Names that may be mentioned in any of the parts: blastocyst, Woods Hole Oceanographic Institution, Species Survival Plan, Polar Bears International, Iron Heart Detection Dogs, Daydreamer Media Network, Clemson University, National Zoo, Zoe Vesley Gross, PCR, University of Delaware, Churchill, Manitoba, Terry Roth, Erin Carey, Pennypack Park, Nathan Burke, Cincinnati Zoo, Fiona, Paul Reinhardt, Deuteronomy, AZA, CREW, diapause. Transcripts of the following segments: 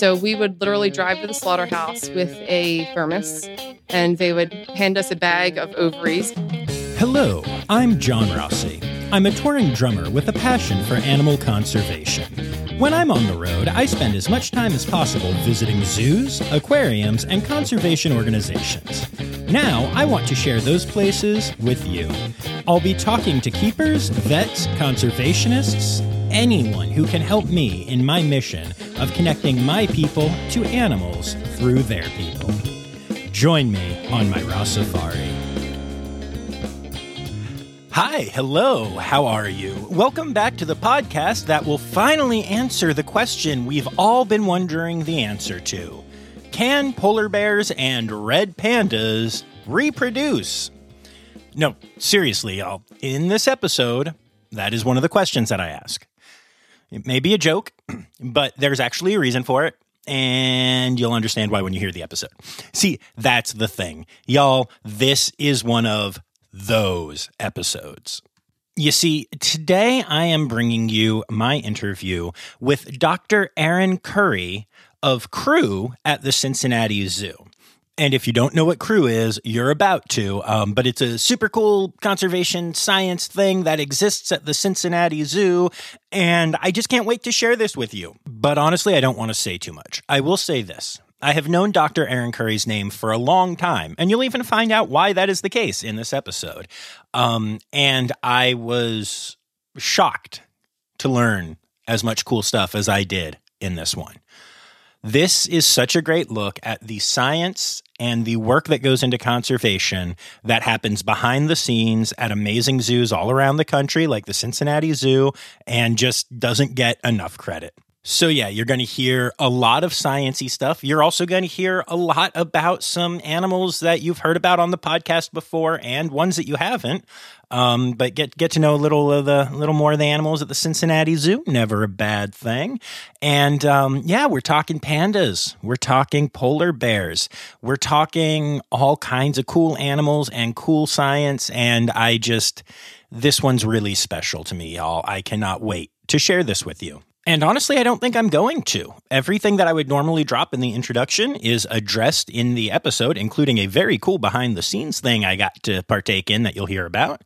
so we would literally drive to the slaughterhouse with a thermos, and they would hand us a bag of ovaries. Hello, I'm John Rossi. I'm a touring drummer with a passion for animal conservation. When I'm on the road, I spend as much time as possible visiting zoos, aquariums, and conservation organizations. Now, I want to share those places with you. I'll be talking to keepers, vets, conservationists, anyone who can help me in my mission of connecting my people to animals through their people. Join me on my Raw Safari. Hi, hello, how are you? Welcome back to the podcast that will finally answer the question we've all been wondering the answer to. Can polar bears and red pandas reproduce? No, seriously, y'all. In this episode, that is one of the questions that I ask. It may be a joke, but there's actually a reason for it, and you'll understand why when you hear the episode. See, that's the thing. Y'all, this is one of those episodes. You see, today I am bringing you my interview with Dr. Erin Carey of CREW at the Cincinnati Zoo. And if you don't know what CREW is, you're about to, but it's a super cool conservation science thing that exists at the Cincinnati Zoo, and I just can't wait to share this with you. But honestly, I don't want to say too much. I will say this. I have known Dr. Erin Carey's name for a long time, and you'll even find out why that is the case in this episode. And I was shocked to learn as much cool stuff as I did in this one. This is such a great look at the science and the work that goes into conservation that happens behind the scenes at amazing zoos all around the country, like the Cincinnati Zoo, and just doesn't get enough credit. So yeah, you're going to hear a lot of science-y stuff. You're also going to hear a lot about some animals that you've heard about on the podcast before and ones that you haven't. But get to know a little more of the animals at the Cincinnati Zoo. Never a bad thing. And we're talking pandas. We're talking polar bears. We're talking all kinds of cool animals and cool science. And this one's really special to me, y'all. I cannot wait to share this with you. And honestly, I don't think I'm going to. Everything that I would normally drop in the introduction is addressed in the episode, including a very cool behind-the-scenes thing I got to partake in that you'll hear about.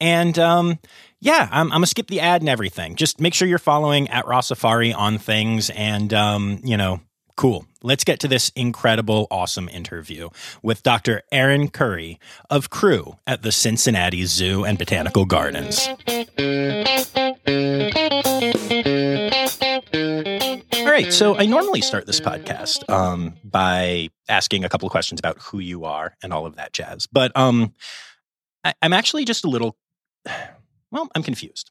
And I'm going to skip the ad and everything. Just make sure you're following at Raw Safari on things and, cool. Let's get to this incredible, awesome interview with Dr. Erin Carey of CREW at the Cincinnati Zoo and Botanical Gardens. All right, so I normally start this podcast by asking a couple of questions about who you are and all of that jazz. But I'm actually just a little, I'm confused.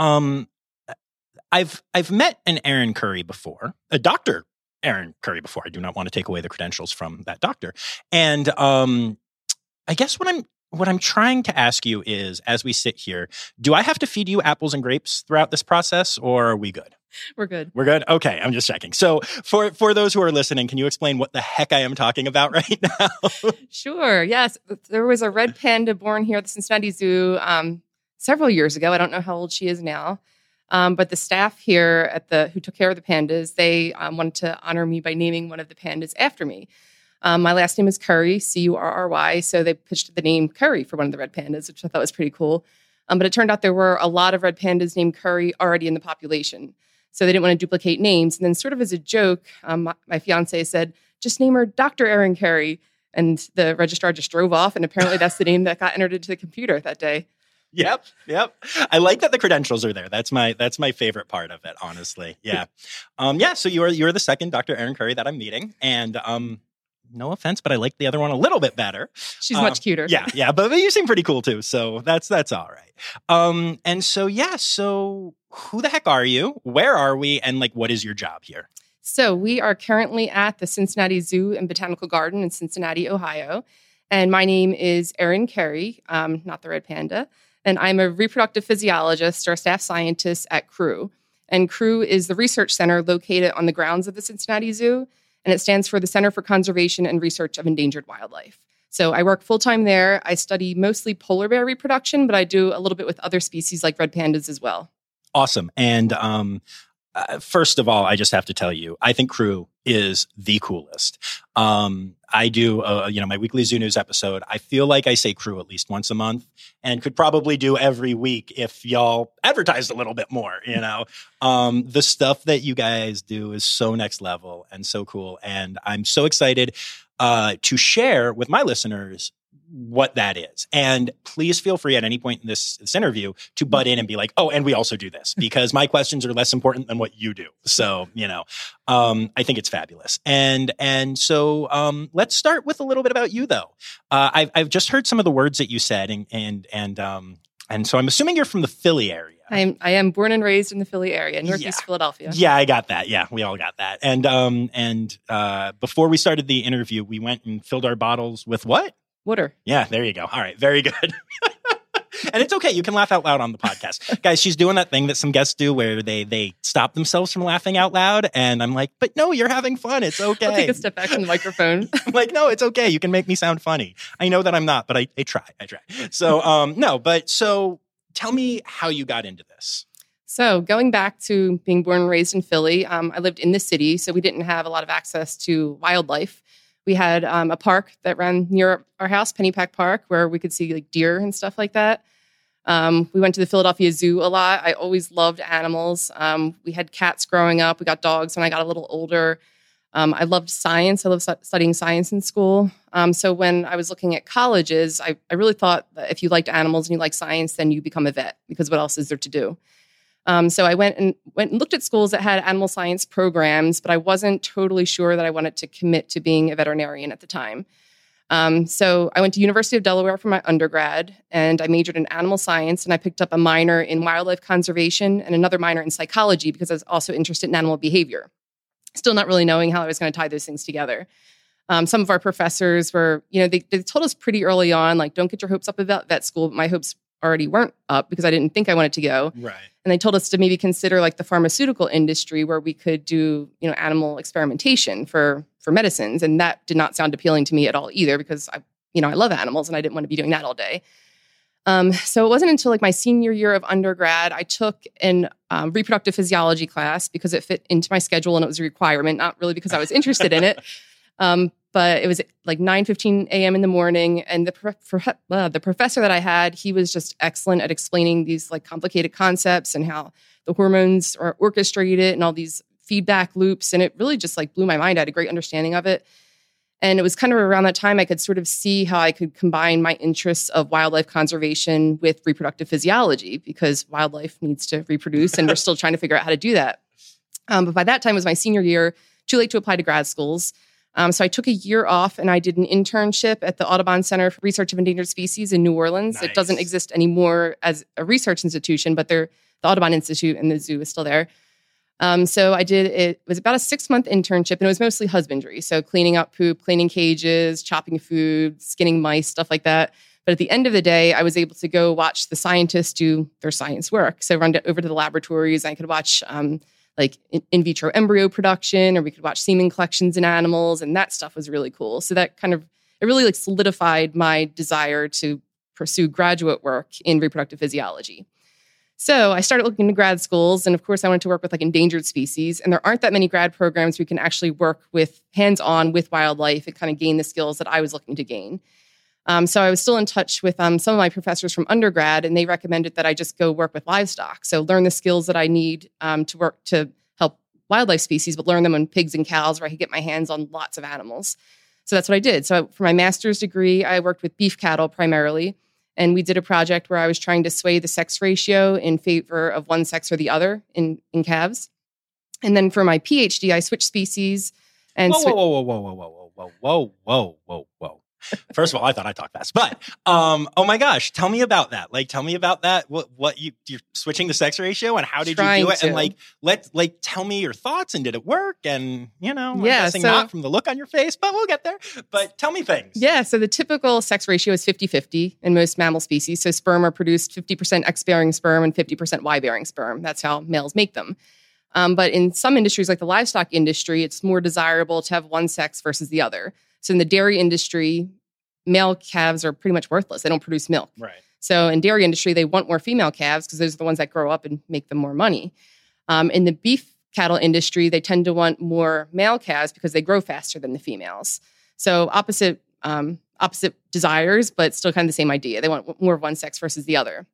I've met an Erin Carey before, a Dr. Erin Carey before. I do not want to take away the credentials from that doctor. And I guess what I'm trying to ask you is, as we sit here, do I have to feed you apples and grapes throughout this process, or are we good? We're good? Okay, I'm just checking. So for those who are listening, can you explain what the heck I am talking about right now? Sure, yes. There was a red panda born here at the Cincinnati Zoo several years ago. I don't know how old she is now. But the staff here who took care of the pandas, they wanted to honor me by naming one of the pandas after me. My last name is Curry, C-U-R-R-Y, so they pitched the name Curry for one of the red pandas, which I thought was pretty cool. But it turned out there were a lot of red pandas named Curry already in the population, so they didn't want to duplicate names. And then sort of as a joke, my fiancé said, just name her Dr. Erin Carey, and the registrar just drove off, and apparently that's the name that got entered into the computer that day. Yep. I like that the credentials are there. That's my favorite part of it, honestly. Yeah. So you're the second Dr. Erin Carey that I'm meeting, and no offense, but I like the other one a little bit better. She's much cuter. Yeah, but you seem pretty cool too, so that's all right. So who the heck are you? Where are we? And what is your job here? So we are currently at the Cincinnati Zoo and Botanical Garden in Cincinnati, Ohio, and my name is Erin Carey, not the red panda, and I'm a reproductive physiologist or staff scientist at CREW. And CREW is the research center located on the grounds of the Cincinnati Zoo, and it stands for the Center for Conservation and Research of Endangered Wildlife. So I work full-time there. I study mostly polar bear reproduction, but I do a little bit with other species like red pandas as well. Awesome. And First of all, I just have to tell you, I think CREW is the coolest. I do, my weekly Zoo News episode. I feel like I say CREW at least once a month, and could probably do every week if y'all advertised a little bit more. The stuff that you guys do is so next level and so cool, and I'm so excited to share with my listeners what that is. And please feel free at any point in this interview to butt in and be like, oh, and we also do this, because my questions are less important than what you do. So, I think it's fabulous. And so let's start with a little bit about you though. I've just heard some of the words that you said and so I'm assuming you're from the Philly area. I am born and raised in the Philly area, Northeast Philadelphia. Yeah, I got that. Yeah, we all got that. And before we started the interview, we went and filled our bottles with what? Water. Yeah, there you go. All right, very good. And it's okay. You can laugh out loud on the podcast. Guys, she's doing that thing that some guests do where they stop themselves from laughing out loud. And I'm like, but no, you're having fun. It's okay. I'll take a step back from the microphone. I'm like, no, it's okay. You can make me sound funny. I know that I'm not, but I try. So tell me how you got into this. So going back to being born and raised in Philly, I lived in the city, so we didn't have a lot of access to wildlife. We had a park that ran near our house, Pennypack Park, where we could see like deer and stuff like that. We went to the Philadelphia Zoo a lot. I always loved animals. We had cats growing up. We got dogs when I got a little older. I loved science. I loved studying science in school. So when I was looking at colleges, I really thought that if you liked animals and you liked science, then you become a vet, because what else is there to do? So I went and looked at schools that had animal science programs, but I wasn't totally sure that I wanted to commit to being a veterinarian at the time. So I went to University of Delaware for my undergrad, and I majored in animal science, and I picked up a minor in wildlife conservation and another minor in psychology because I was also interested in animal behavior. Still not really knowing how I was going to tie those things together. Some of our professors were, they told us pretty early on, like, don't get your hopes up about vet school, but my hopes already weren't up because I didn't think I wanted to go. Right. And they told us to maybe consider like the pharmaceutical industry where we could do, animal experimentation for medicines. And that did not sound appealing to me at all either, because I love animals and I didn't want to be doing that all day. So it wasn't until like my senior year of undergrad, I took an reproductive physiology class because it fit into my schedule and it was a requirement, not really because I was interested in it. But it was like 9:15 a.m. in the morning, and the professor that I had, he was just excellent at explaining these like complicated concepts and how the hormones are orchestrated and all these feedback loops, and it really just like blew my mind. I had a great understanding of it, and it was kind of around that time I could sort of see how I could combine my interests of wildlife conservation with reproductive physiology, because wildlife needs to reproduce, and we're still trying to figure out how to do that. But by that time, it was my senior year, too late to apply to grad schools. So I took a year off and I did an internship at the Audubon Center for Research of Endangered Species in New Orleans. Nice. It doesn't exist anymore as a research institution, but the Audubon Institute and the zoo is still there. So I did, it was about a 6-month internship, and it was mostly husbandry. So cleaning out poop, cleaning cages, chopping food, skinning mice, stuff like that. But at the end of the day, I was able to go watch the scientists do their science work. So run over to the laboratories, and I could watch like in vitro embryo production, or we could watch semen collections in animals, and that stuff was really cool. So that kind of, it really like solidified my desire to pursue graduate work in reproductive physiology. So I started looking into grad schools, and of course I wanted to work with like endangered species, and there aren't that many grad programs where you can actually work with hands-on with wildlife and kind of gain the skills that I was looking to gain. So I was still in touch with some of my professors from undergrad, and they recommended that I just go work with livestock. So learn the skills that I need to work to help wildlife species, but learn them on pigs and cows, where I could get my hands on lots of animals. So that's what I did. So for my master's degree, I worked with beef cattle primarily, and we did a project where I was trying to sway the sex ratio in favor of one sex or the other in calves. And then for my PhD, I switched species. And whoa. First of all, I thought I talked fast, but oh my gosh, tell me about that. Like, tell me about that. What you're switching the sex ratio, and how did you do it? And like, tell me your thoughts, and did it work? And I'm guessing not from the look on your face, but we'll get there. But tell me things. Yeah. So the typical sex ratio is 50-50 in most mammal species. So sperm are produced 50% X-bearing sperm and 50% Y-bearing sperm. That's how males make them. But in some industries, like the livestock industry, it's more desirable to have one sex versus the other. So in the dairy industry, male calves are pretty much worthless. They don't produce milk. Right. So in dairy industry, they want more female calves because those are the ones that grow up and make them more money. In the beef cattle industry, they tend to want more male calves because they grow faster than the females. So opposite desires, but still kind of the same idea. They want more of one sex versus the other.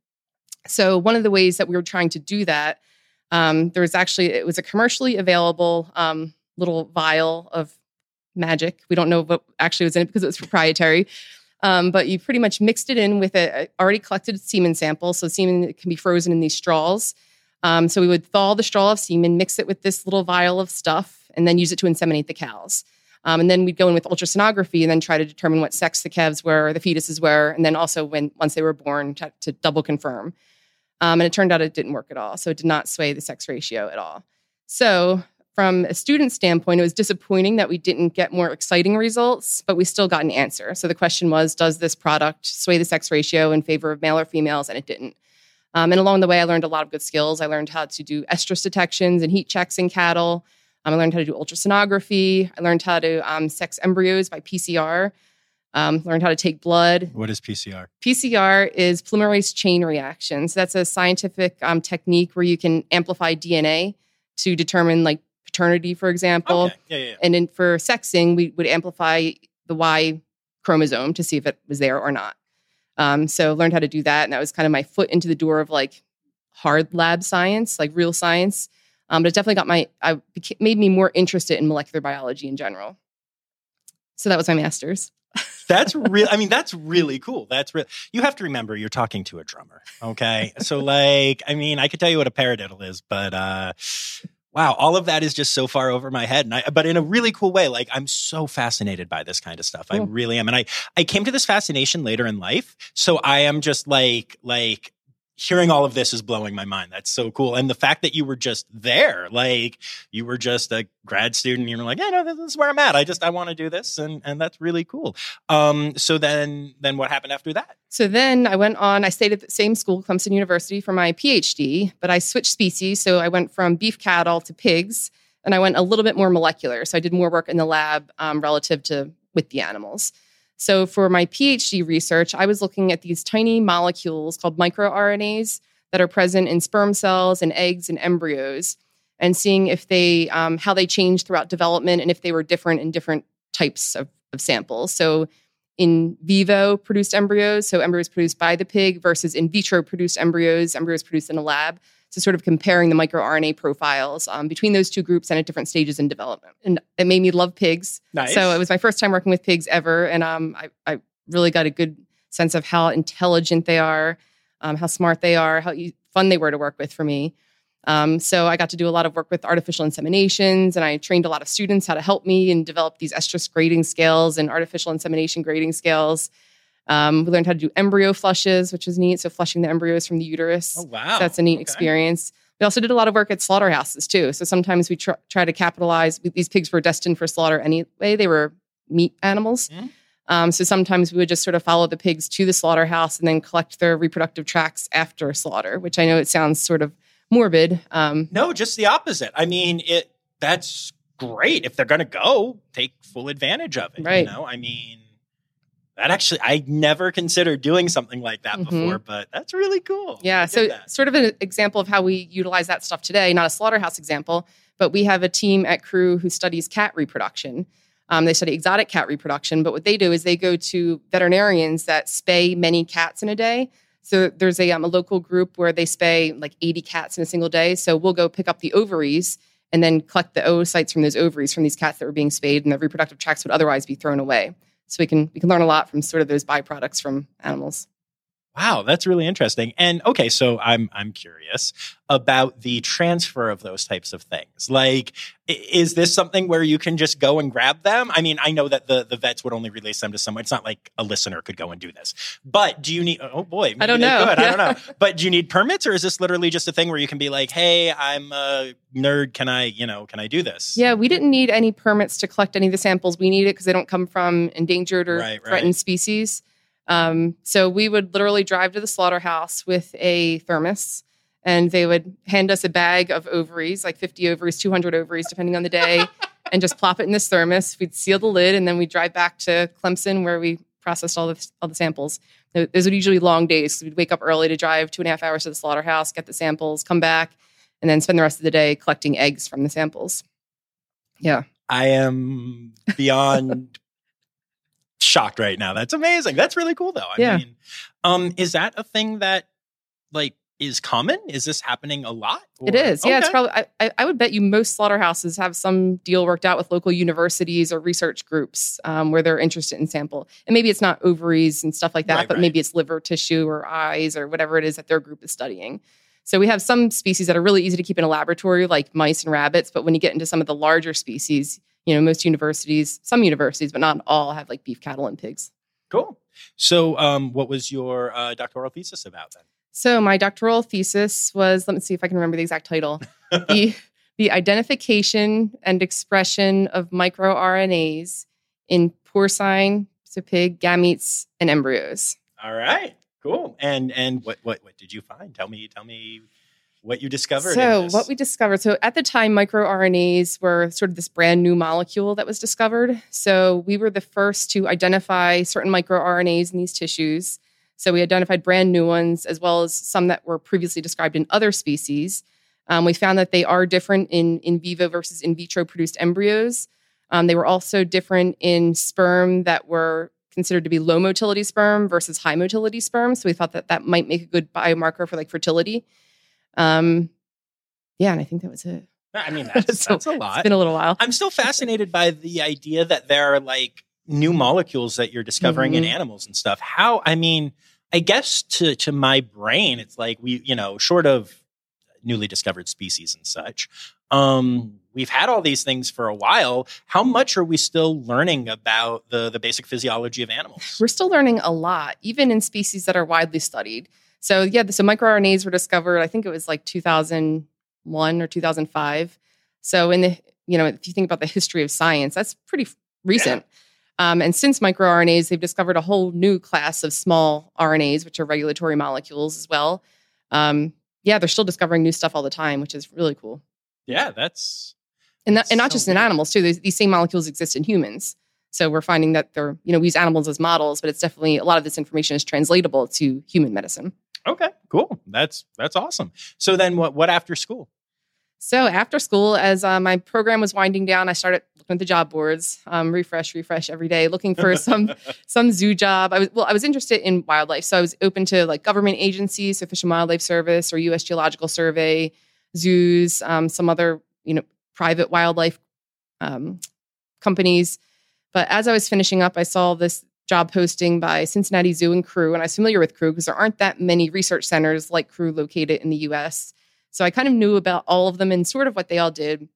So one of the ways that we were trying to do that, it was a commercially available little vial of magic. We don't know what actually was in it because it was proprietary. But you pretty much mixed it in with an already collected semen sample. So semen can be frozen in these straws. So we would thaw the straw of semen, mix it with this little vial of stuff, and then use it to inseminate the cows. And then we'd go in with ultrasonography and then try to determine what sex the calves were, or the fetuses were, and then also once they were born to double confirm. And it turned out it didn't work at all. So it did not sway the sex ratio at all. So from a student standpoint, it was disappointing that we didn't get more exciting results, but we still got an answer. So the question was, does this product sway the sex ratio in favor of male or females? And it didn't. And along the way, I learned a lot of good skills. I learned how to do estrus detections and heat checks in cattle. I learned how to do ultrasonography. I learned how to sex embryos by PCR. Learned how to take blood. What is PCR? PCR is polymerase chain reaction. So that's a scientific technique where you can amplify DNA to determine like paternity, for example. Okay. Yeah. And then for sexing, we would amplify the Y chromosome to see if it was there or not. So learned how to do that. And that was kind of my foot into the door of like hard lab science, like real science. But it definitely made me more interested in molecular biology in general. So that was my master's. That's really cool. You have to remember you're talking to a drummer. Okay. So I could tell you what a paradiddle is, but wow, all of that is just so far over my head. But in a really cool way, like I'm so fascinated by this kind of stuff. Cool. I really am. And I came to this fascination later in life. So I am just like, hearing all of this is blowing my mind. That's so cool. And the fact that you were just there, like you were just a grad student, you were like, yeah, no, this is where I'm at. I want to do this. And that's really cool. So then what happened after that? So then I stayed at the same school, Clemson University, for my PhD, but I switched species. So I went from beef cattle to pigs, and I went a little bit more molecular. So I did more work in the lab relative to with the animals. So for my PhD research, I was looking at these tiny molecules called microRNAs that are present in sperm cells and eggs and embryos, and seeing if they how they change throughout development and if they were different in different types of samples. So in vivo produced embryos, so embryos produced by the pig, versus in vitro produced embryos produced in a lab. So sort of comparing the microRNA profiles between those two groups and at different stages in development. And it made me love pigs. Nice. So it was my first time working with pigs ever. And I really got a good sense of how intelligent they are, how smart they are, how fun they were to work with for me. So I got to do a lot of work with artificial inseminations, and I trained a lot of students how to help me and develop these estrus grading scales and artificial insemination grading scales. We learned how to do embryo flushes, which was neat. So flushing the embryos from the uterus. Oh, wow. So that's a neat experience. We also did a lot of work at slaughterhouses, too. So sometimes we try to capitalize. These pigs were destined for slaughter anyway. They were meat animals. Mm-hmm. So sometimes we would just sort of follow the pigs to the slaughterhouse and then collect their reproductive tracts after slaughter, which I know it sounds sort of morbid. No, just the opposite. I mean, that's great. If they're going to go, take full advantage of it. Right. You know, I mean... That actually, I never considered doing something like that before, but that's really cool. Yeah, so sort of an example of how we utilize that stuff today, not a slaughterhouse example, but we have a team at CREW who studies cat reproduction. They study exotic cat reproduction, but what they do is they go to veterinarians that spay many cats in a day. So there's a local group where they spay like 80 cats in a single day. So we'll go pick up the ovaries and then collect the oocytes from those ovaries from these cats that were being spayed, and their reproductive tracts would otherwise be thrown away. So we can learn a lot from sort of those byproducts from animals. Wow, that's really interesting. And okay, so I'm curious about the transfer of those types of things. Like, is this something where you can just go and grab them? I mean, I know that the vets would only release them to someone. It's not like a listener could go and do this. But do you need? Oh boy, I don't know. Yeah. I don't know. But do you need permits, or is this literally just a thing where you can be like, "Hey, I'm a nerd. Can I do this?" Yeah, we didn't need any permits to collect any of the samples we needed because they don't come from endangered or threatened species. So we would literally drive to the slaughterhouse with a thermos, and they would hand us a bag of ovaries, like 50 ovaries, 200 ovaries, depending on the day, and just plop it in this thermos. We'd seal the lid, and then we'd drive back to Clemson where we processed all the samples. Those were usually long days. So we'd wake up early to drive 2.5 hours to the slaughterhouse, get the samples, come back, and then spend the rest of the day collecting eggs from the samples. Yeah. I am beyond shocked right now. That's amazing. That's really cool, though. I mean, is that a thing that, like, is common? Is this happening a lot? Or? It is. Yeah, okay. It's probably, I would bet you most slaughterhouses have some deal worked out with local universities or research groups where they're interested in sample. And maybe it's not ovaries and stuff like that, but maybe it's liver tissue or eyes or whatever it is that their group is studying. So we have some species that are really easy to keep in a laboratory, like mice and rabbits. But when you get into some of the larger species, you know, most universities, some universities, but not all, have like beef cattle and pigs. Cool. So what was your doctoral thesis about then? So my doctoral thesis was, let me see if I can remember the exact title, the identification and expression of microRNAs in porcine, so pig, gametes, and embryos. All right, cool. And what did you find? Tell me what you discovered. So what we discovered. So at the time, microRNAs were sort of this brand new molecule that was discovered. So we were the first to identify certain microRNAs in these tissues. So we identified brand new ones, as well as some that were previously described in other species. We found that they are different in vivo versus in vitro produced embryos. They were also different in sperm that were considered to be low motility sperm versus high motility sperm. So we thought that that might make a good biomarker for like fertility. And I think that was it. I mean, that's a lot. It's been a little while. I'm still fascinated by the idea that there are like new molecules that you're discovering in animals and stuff. How, I mean, I guess to my brain, it's like we, you know, short of newly discovered species and such, we've had all these things for a while. How much are we still learning about the basic physiology of animals? We're still learning a lot, even in species that are widely studied. So yeah, so microRNAs were discovered, I think it was like 2001 or 2005. So in the, you know, if you think about the history of science, that's pretty recent. Yeah. And since microRNAs, they've discovered a whole new class of small RNAs, which are regulatory molecules as well. They're still discovering new stuff all the time, which is really cool. Yeah, that's... And not so just in animals, too. These same molecules exist in humans. So we're finding that they're, you know, we use animals as models, but it's definitely, a lot of this information is translatable to human medicine. Okay, cool. That's awesome. So then what after school? So after school, as my program was winding down, I started looking at the job boards, refresh every day, looking for some zoo job. I was interested in wildlife, so I was open to like government agencies, so Fish and Wildlife Service or U.S. Geological Survey, zoos, some other, you know, private wildlife companies. But as I was finishing up, I saw this job posting by Cincinnati Zoo and CREW, and I was familiar with CREW because there aren't that many research centers like CREW located in the U.S. So I kind of knew about all of them and sort of what they all did.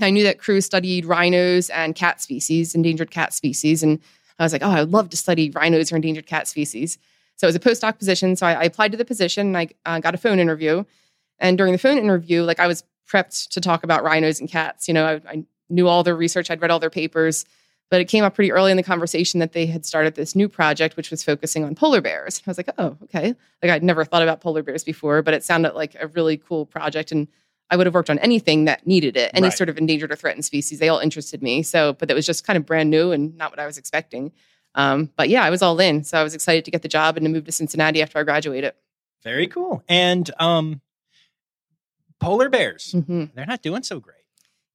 I knew that CREW studied rhinos and cat species, endangered cat species. And I was like, oh, I would love to study rhinos or endangered cat species. So it was a postdoc position. So I applied to the position and I got a phone interview. And during the phone interview, like I was prepped to talk about rhinos and cats. You know, I knew all their research. I'd read all their papers. But it came up pretty early in the conversation that they had started this new project, which was focusing on polar bears. I was like, oh, okay. Like I'd never thought about polar bears before, but it sounded like a really cool project. And I would have worked on anything that needed it, any sort of endangered or threatened species. They all interested me. So, but that was just kind of brand new and not what I was expecting. But yeah, I was all in. So I was excited to get the job and to move to Cincinnati after I graduated. Very cool. And polar bears, they're not doing so great.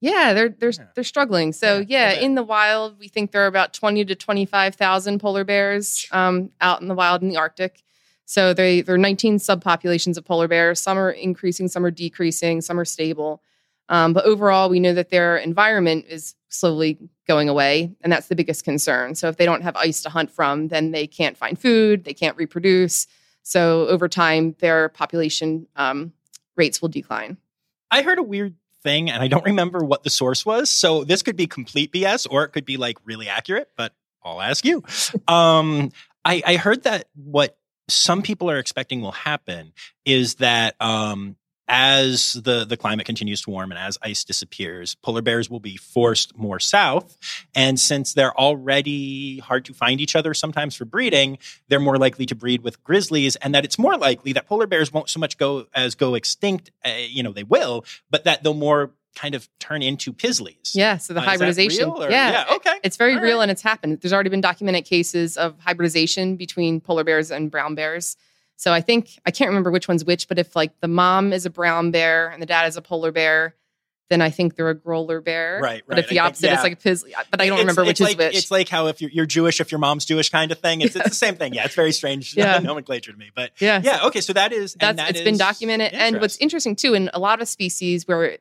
Yeah, they're struggling. So in the wild, we think there are about 20 to 25,000 polar bears out in the wild in the Arctic. So there are 19 subpopulations of polar bears. Some are increasing, some are decreasing, some are stable. But overall, we know that their environment is slowly going away, and that's the biggest concern. So if they don't have ice to hunt from, then they can't find food, they can't reproduce. So over time, their population rates will decline. I heard a weird thing, and I don't remember what the source was. So this could be complete BS, or it could be like really accurate, but I'll ask you. I heard that what some people are expecting will happen is that as the climate continues to warm and as ice disappears, polar bears will be forced more south. And since they're already hard to find each other sometimes for breeding, they're more likely to breed with grizzlies, and that it's more likely that polar bears won't so much go extinct. They will, but that they'll more kind of turn into pisleys. Yeah, so the hybridization. Okay. It's very real and it's happened. There's already been documented cases of hybridization between polar bears and brown bears. So I think, I can't remember which one's which, but if like the mom is a brown bear and the dad is a polar bear, then I think they're a growler bear. Right. But if the opposite is like a pizzly, but I don't remember which is which. It's like how if you're Jewish, if your mom's Jewish kind of thing, it's the same thing. Yeah. It's very strange nomenclature to me, but yeah. Okay. So that is, it's been documented. And what's interesting too, in a lot of species where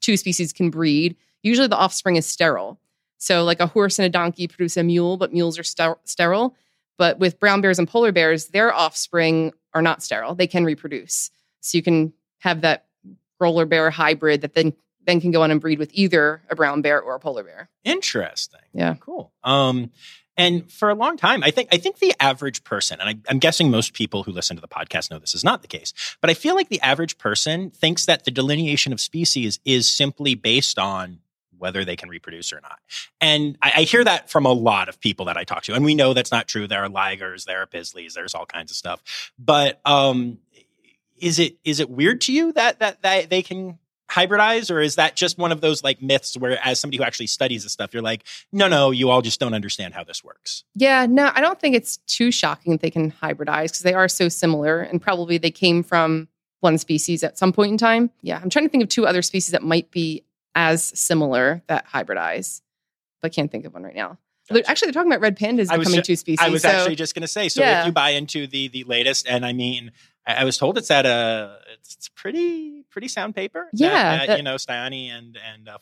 two species can breed, usually the offspring is sterile. So like a horse and a donkey produce a mule, but mules are sterile. But with brown bears and polar bears, their offspring are not sterile. They can reproduce. So you can have that growler bear hybrid that then can go on and breed with either a brown bear or a polar bear. Interesting. Yeah. Cool. And for a long time, I think the average person, and I'm guessing most people who listen to the podcast know this is not the case, but I feel like the average person thinks that the delineation of species is simply based on whether they can reproduce or not. And I hear that from a lot of people that I talk to. And we know that's not true. There are ligers, there are pisleys, there's all kinds of stuff. But is it weird to you that they can hybridize, or is that just one of those like myths where, as somebody who actually studies this stuff, you're like, no, you all just don't understand how this works? Yeah, no, I don't think it's too shocking that they can hybridize because they are so similar and probably they came from one species at some point in time. Yeah, I'm trying to think of two other species that might be as similar that hybridize, but can't think of one right now. Gotcha. Actually, they're talking about red pandas becoming two species. I was actually just going to say, so if you buy into the latest, and I mean, I was told it's at it's pretty sound paper. Yeah, that Stiani and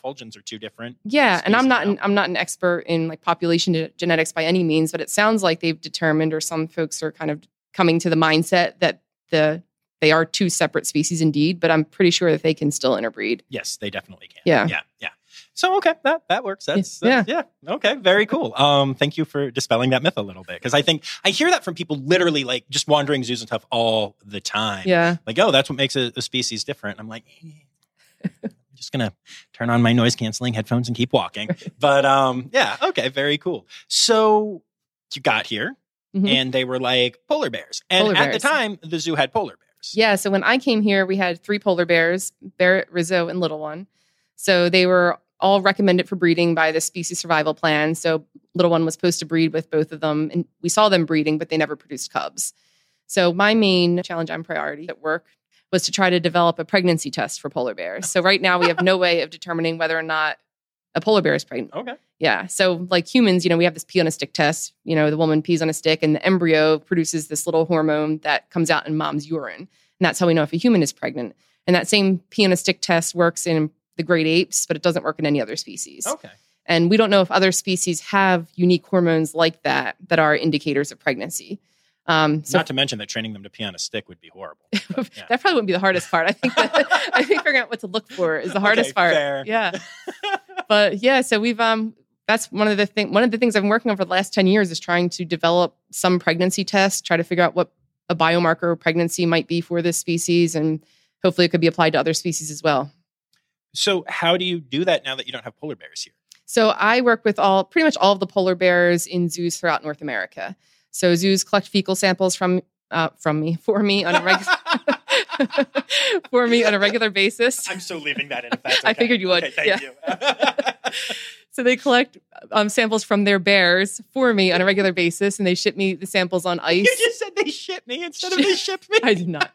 Fulgens are two different. Yeah, and I'm not an expert in like population genetics by any means, but it sounds like they've determined, or some folks are kind of coming to the mindset that they are two separate species indeed, but I'm pretty sure that they can still interbreed. Yes, they definitely can. Yeah. So, okay, that works. That's okay, very cool. Thank you for dispelling that myth a little bit, because I think I hear that from people literally like just wandering zoos and stuff all the time. Yeah. Like, oh, that's what makes a species different. And I'm like, I'm just going to turn on my noise-canceling headphones and keep walking. But okay, very cool. So you got here, and they were like polar bears. And at the time, the zoo had polar bears. Yeah, so when I came here, we had 3 polar bears, Barrett, Rizzo, and Little One. So they were all recommended for breeding by the Species Survival Plan. So Little One was supposed to breed with both of them, and we saw them breeding, but they never produced cubs. So my main challenge and priority at work was to try to develop a pregnancy test for polar bears. So right now, we have no way of determining whether or not a polar bear is pregnant. Okay. Yeah, so like humans, we have this pee on a stick test. The woman pees on a stick and the embryo produces this little hormone that comes out in mom's urine. And that's how we know if a human is pregnant. And that same pee on a stick test works in the great apes, but it doesn't work in any other species. Okay. And we don't know if other species have unique hormones like that are indicators of pregnancy. Not to mention that training them to pee on a stick would be horrible. But, yeah. That probably wouldn't be the hardest part. I think figuring out what to look for is the hardest part. Fair. Yeah. But yeah, so we've that's one of the things I've been working on for the last 10 years is trying to develop some pregnancy test, try to figure out what a biomarker of pregnancy might be for this species, and hopefully it could be applied to other species as well. So how do you do that now that you don't have polar bears here? So I work with pretty much all of the polar bears in zoos throughout North America. So zoos collect fecal samples for me on a regular basis. I'm so leaving that in, if that's okay. I figured you would. Okay, thank you. So they collect samples from their bears for me on a regular basis, and they ship me the samples on ice. You just said they ship me instead of they ship me. I did not.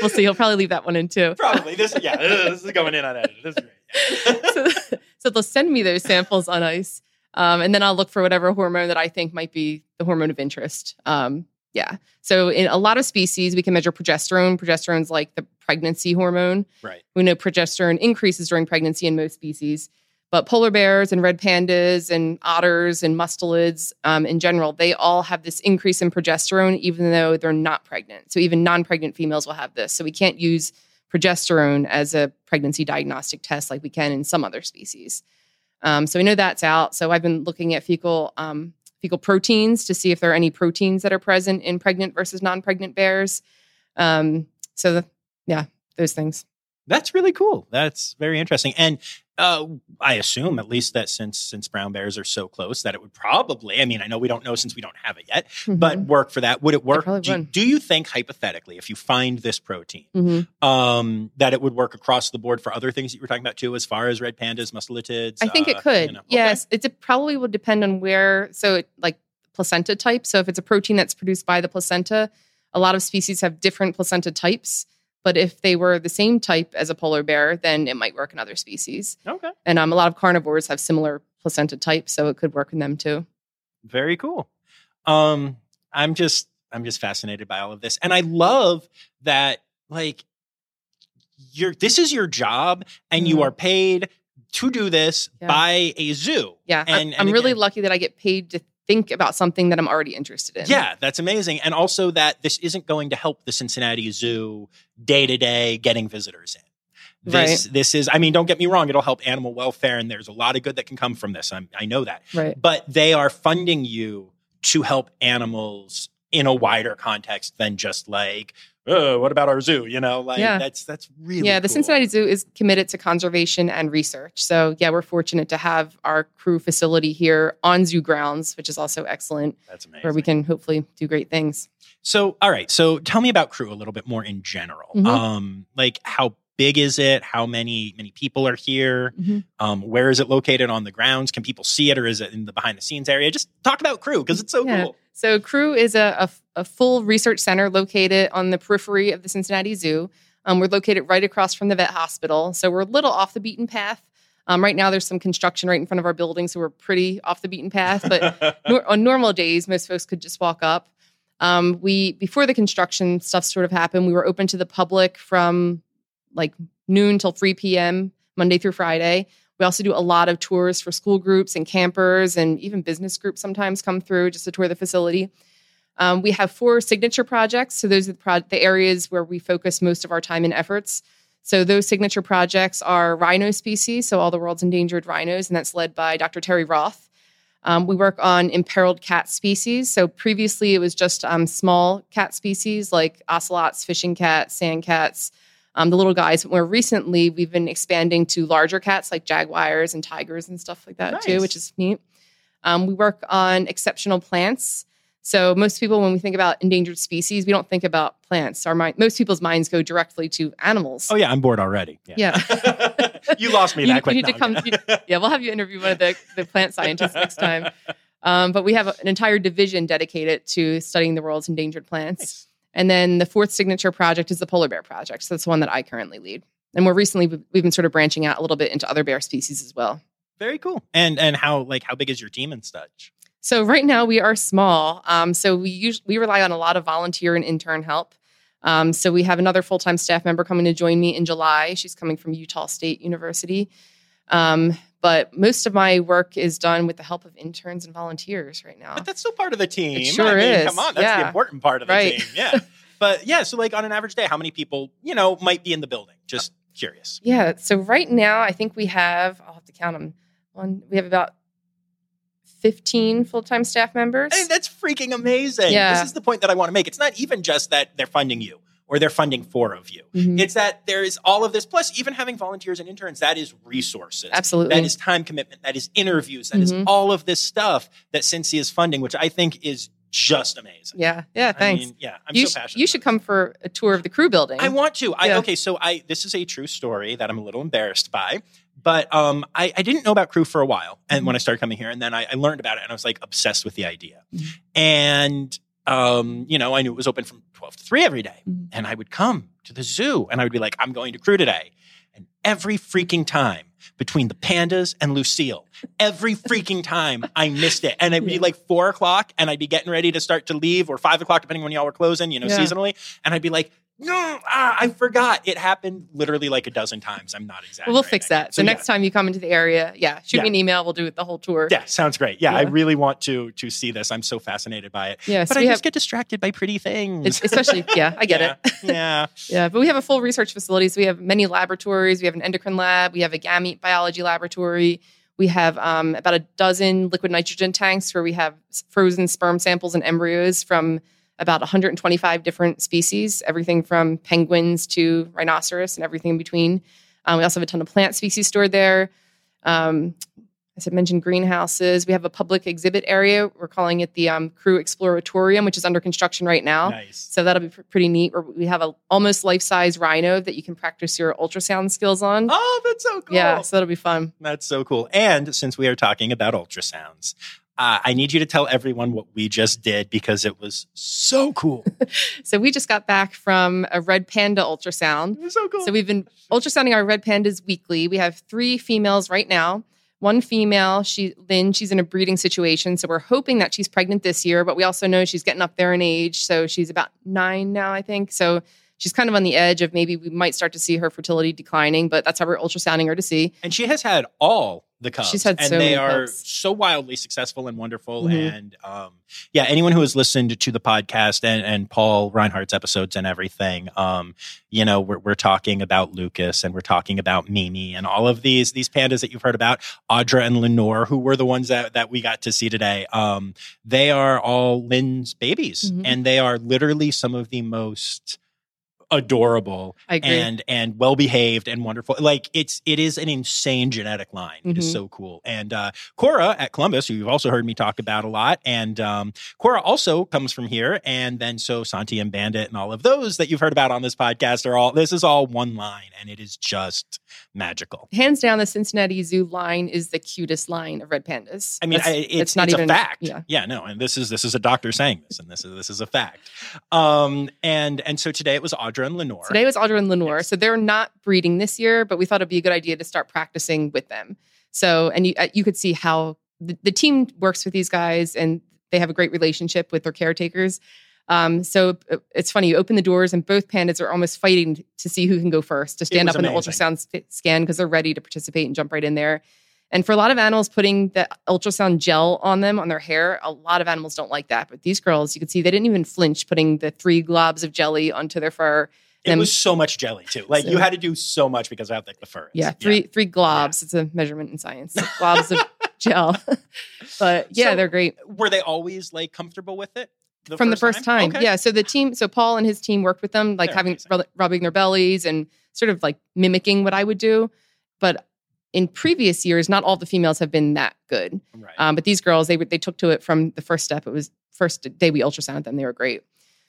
We'll see. He'll probably leave that one in too. Probably. This is going in unedited. This is great. So they'll send me those samples on ice, and then I'll look for whatever hormone that I think might be the hormone of interest. Yeah. So in a lot of species, we can measure progesterone. Progesterone's like the pregnancy hormone. Right. We know progesterone increases during pregnancy in most species. But polar bears and red pandas and otters and mustelids in general, they all have this increase in progesterone even though they're not pregnant. So even non-pregnant females will have this. So we can't use progesterone as a pregnancy diagnostic test like we can in some other species. So we know that's out. So I've been looking at fecal proteins to see if there are any proteins that are present in pregnant versus non-pregnant bears. Those things. That's really cool. That's very interesting. And I assume at least that since brown bears are so close that it would probably, I mean, I know we don't know since we don't have it yet, but work for that. Would it work? Do you think hypothetically, if you find this protein, that it would work across the board for other things that you were talking about too, as far as red pandas, mustelatids? I think it could. Yes. Okay. It probably would depend on where, so it, like placenta type. So if it's a protein that's produced by the placenta, a lot of species have different placenta types. But if they were the same type as a polar bear, then it might work in other species. Okay. And a lot of carnivores have similar placenta types, so it could work in them too. Very cool. I'm just fascinated by all of this. And I love that, like, this is your job and you are paid to do this by a zoo. Yeah. And I'm really lucky that I get paid to think about something that I'm already interested in. Yeah, that's amazing. And also that this isn't going to help the Cincinnati Zoo day-to-day getting visitors in. This is, I mean, don't get me wrong, it'll help animal welfare, and there's a lot of good that can come from this. I know that. Right. But they are funding you to help animals in a wider context than just like, oh, what about our zoo? You know, like that's really cool. The Cincinnati Zoo is committed to conservation and research. So yeah, we're fortunate to have our CREW facility here on zoo grounds, which is also excellent. That's amazing. Where we can hopefully do great things. So, all right. So tell me about CREW a little bit more in general. Mm-hmm. Like how big is it? How many people are here? Mm-hmm. Where is it located on the grounds? Can people see it, or is it in the behind the scenes area? Just talk about CREW because it's so cool. So CREW is a full research center located on the periphery of the Cincinnati Zoo. We're located right across from the vet hospital. So we're a little off the beaten path. Right now there's some construction right in front of our building, so we're pretty off the beaten path. But on normal days, most folks could just walk up. Before the construction stuff sort of happened, we were open to the public from like noon till 3 p.m., Monday through Friday. We also do a lot of tours for school groups and campers, and even business groups sometimes come through just to tour the facility. We have 4 signature projects. So those are the areas where we focus most of our time and efforts. So those signature projects are rhino species, so all the world's endangered rhinos, and that's led by Dr. Terry Roth. We work on imperiled cat species. So previously it was just small cat species like ocelots, fishing cats, sand cats, the little guys. But more recently, we've been expanding to larger cats like jaguars and tigers and stuff like that too, which is neat. We work on exceptional plants. So most people, when we think about endangered species, we don't think about plants. Most people's minds go directly to animals. Oh, yeah. I'm bored already. Yeah. You lost me that quick. You need to come. We'll have you interview one of the plant scientists next time. But we have an entire division dedicated to studying the world's endangered plants. Nice. And then the 4th signature project is the polar bear project. So that's the one that I currently lead. And more recently, we've been sort of branching out a little bit into other bear species as well. Very cool. And how big is your team and such? So right now we are small. So we rely on a lot of volunteer and intern help. So we have another full-time staff member coming to join me in July. She's coming from Utah State University. But most of my work is done with the help of interns and volunteers right now. But that's still part of the team. It sure is. Come on, that's the important part of the team. Yeah. But yeah, so like on an average day, how many people, might be in the building? Just curious. Yeah. So right now, I think we have, I'll have to count them. We have about 15 full-time staff members. Hey, that's freaking amazing. Yeah. This is the point that I want to make. It's not even just that they're funding you. Or they're funding 4 of you. Mm-hmm. It's that there is all of this. Plus, even having volunteers and interns, that is resources. Absolutely. That is time commitment. That is interviews. That is all of this stuff that Cincy is funding, which I think is just amazing. Yeah. Yeah, thanks. I mean, I'm so passionate. You should come for a tour of the CREW building. I want to. Okay, so this is a true story that I'm a little embarrassed by. But I didn't know about CREW for a while. And when I started coming here, and then I learned about it, and I was like obsessed with the idea. And I knew it was open from 12 to 3 every day. And I would come to the zoo and I would be like, I'm going to CREW today. And every freaking time between the pandas and Lucille, every freaking time I missed it. And it would be like 4 o'clock and I'd be getting ready to start to leave, or 5 o'clock, depending when y'all were closing, seasonally. And I'd be like, I forgot. It happened literally like a dozen times. I'm not exaggerating. We'll fix that. So next time you come into the area, shoot me an email. We'll do it the whole tour. Yeah, sounds great. Yeah, I really want to see this. I'm so fascinated by it. Yeah, but I just get distracted by pretty things. Especially, I get it. Yeah. Yeah, but we have a full research facility. So we have many laboratories. We have an endocrine lab. We have a gamete biology laboratory. We have about a dozen liquid nitrogen tanks where we have frozen sperm samples and embryos from about 125 different species, everything from penguins to rhinoceros and everything in between. We also have a ton of plant species stored there. As I mentioned, greenhouses. We have a public exhibit area. We're calling it the CREW Exploratorium, which is under construction right now. Nice. So that'll be pretty neat. We have a almost life-size rhino that you can practice your ultrasound skills on. Oh, that's so cool. Yeah, so that'll be fun. That's so cool. And since we are talking about ultrasounds, I need you to tell everyone what we just did because it was so cool. So we just got back from a red panda ultrasound. It was so cool. So we've been ultrasounding our red pandas weekly. We have three females right now. One female, Lynn, she's in a breeding situation. So we're hoping that she's pregnant this year, but we also know she's getting up there in age. So she's about 9 now, I think. So she's kind of on the edge of maybe we might start to see her fertility declining, but that's how we're ultrasounding her to see. And she has had all the cubs. She's had so many cubs. And they are so wildly successful and wonderful. Mm-hmm. And yeah, anyone who has listened to the podcast and Paul Reinhardt's episodes and everything, you know, we're talking about Lucas and we're talking about Mimi and all of these pandas that you've heard about, Audra and Lenore, who were the ones that we got to see today. They are all Lynn's babies. Mm-hmm. And they are literally some of the most adorable and well-behaved and wonderful. Like it is an insane genetic line. Mm-hmm. It is so cool. And Cora at Columbus, who you've also heard me talk about a lot. And Cora also comes from here. And then so Santi and Bandit and all of those that you've heard about on this podcast this is all one line. And it is just magical. Hands down, the Cincinnati Zoo line is the cutest line of red pandas. I mean, it's not even a fact. Yeah, no. And this is a doctor saying this. And this is a fact. And so today it was Audra and Lenore. Today was Audra and Lenore. Yes. So they're not breeding this year, but we thought it'd be a good idea to start practicing with them. So, and you could see how the team works with these guys and they have a great relationship with their caretakers. So it's funny, you open the doors and both pandas are almost fighting to see who can go first to stand up in the ultrasound scan because they're ready to participate and jump right in there. And for a lot of animals, putting the ultrasound gel on them, on their hair, a lot of animals don't like that. But these girls, you could see they didn't even flinch putting the 3 globs of jelly onto their fur. It was so much jelly, too. Like, you had to do so much because of how thick the fur is. Yeah, three globs. Yeah. It's a measurement in science. Globs of gel. But, yeah, so, they're great. Were they always, like, comfortable with it? From the first time? Okay. Yeah, so the team, Paul and his team worked with them, like, rubbing their bellies and sort of, like, mimicking what I would do. But in previous years, not all the females have been that good. Right. But these girls, they took to it from the first step. It was first day we ultrasounded them. They were great.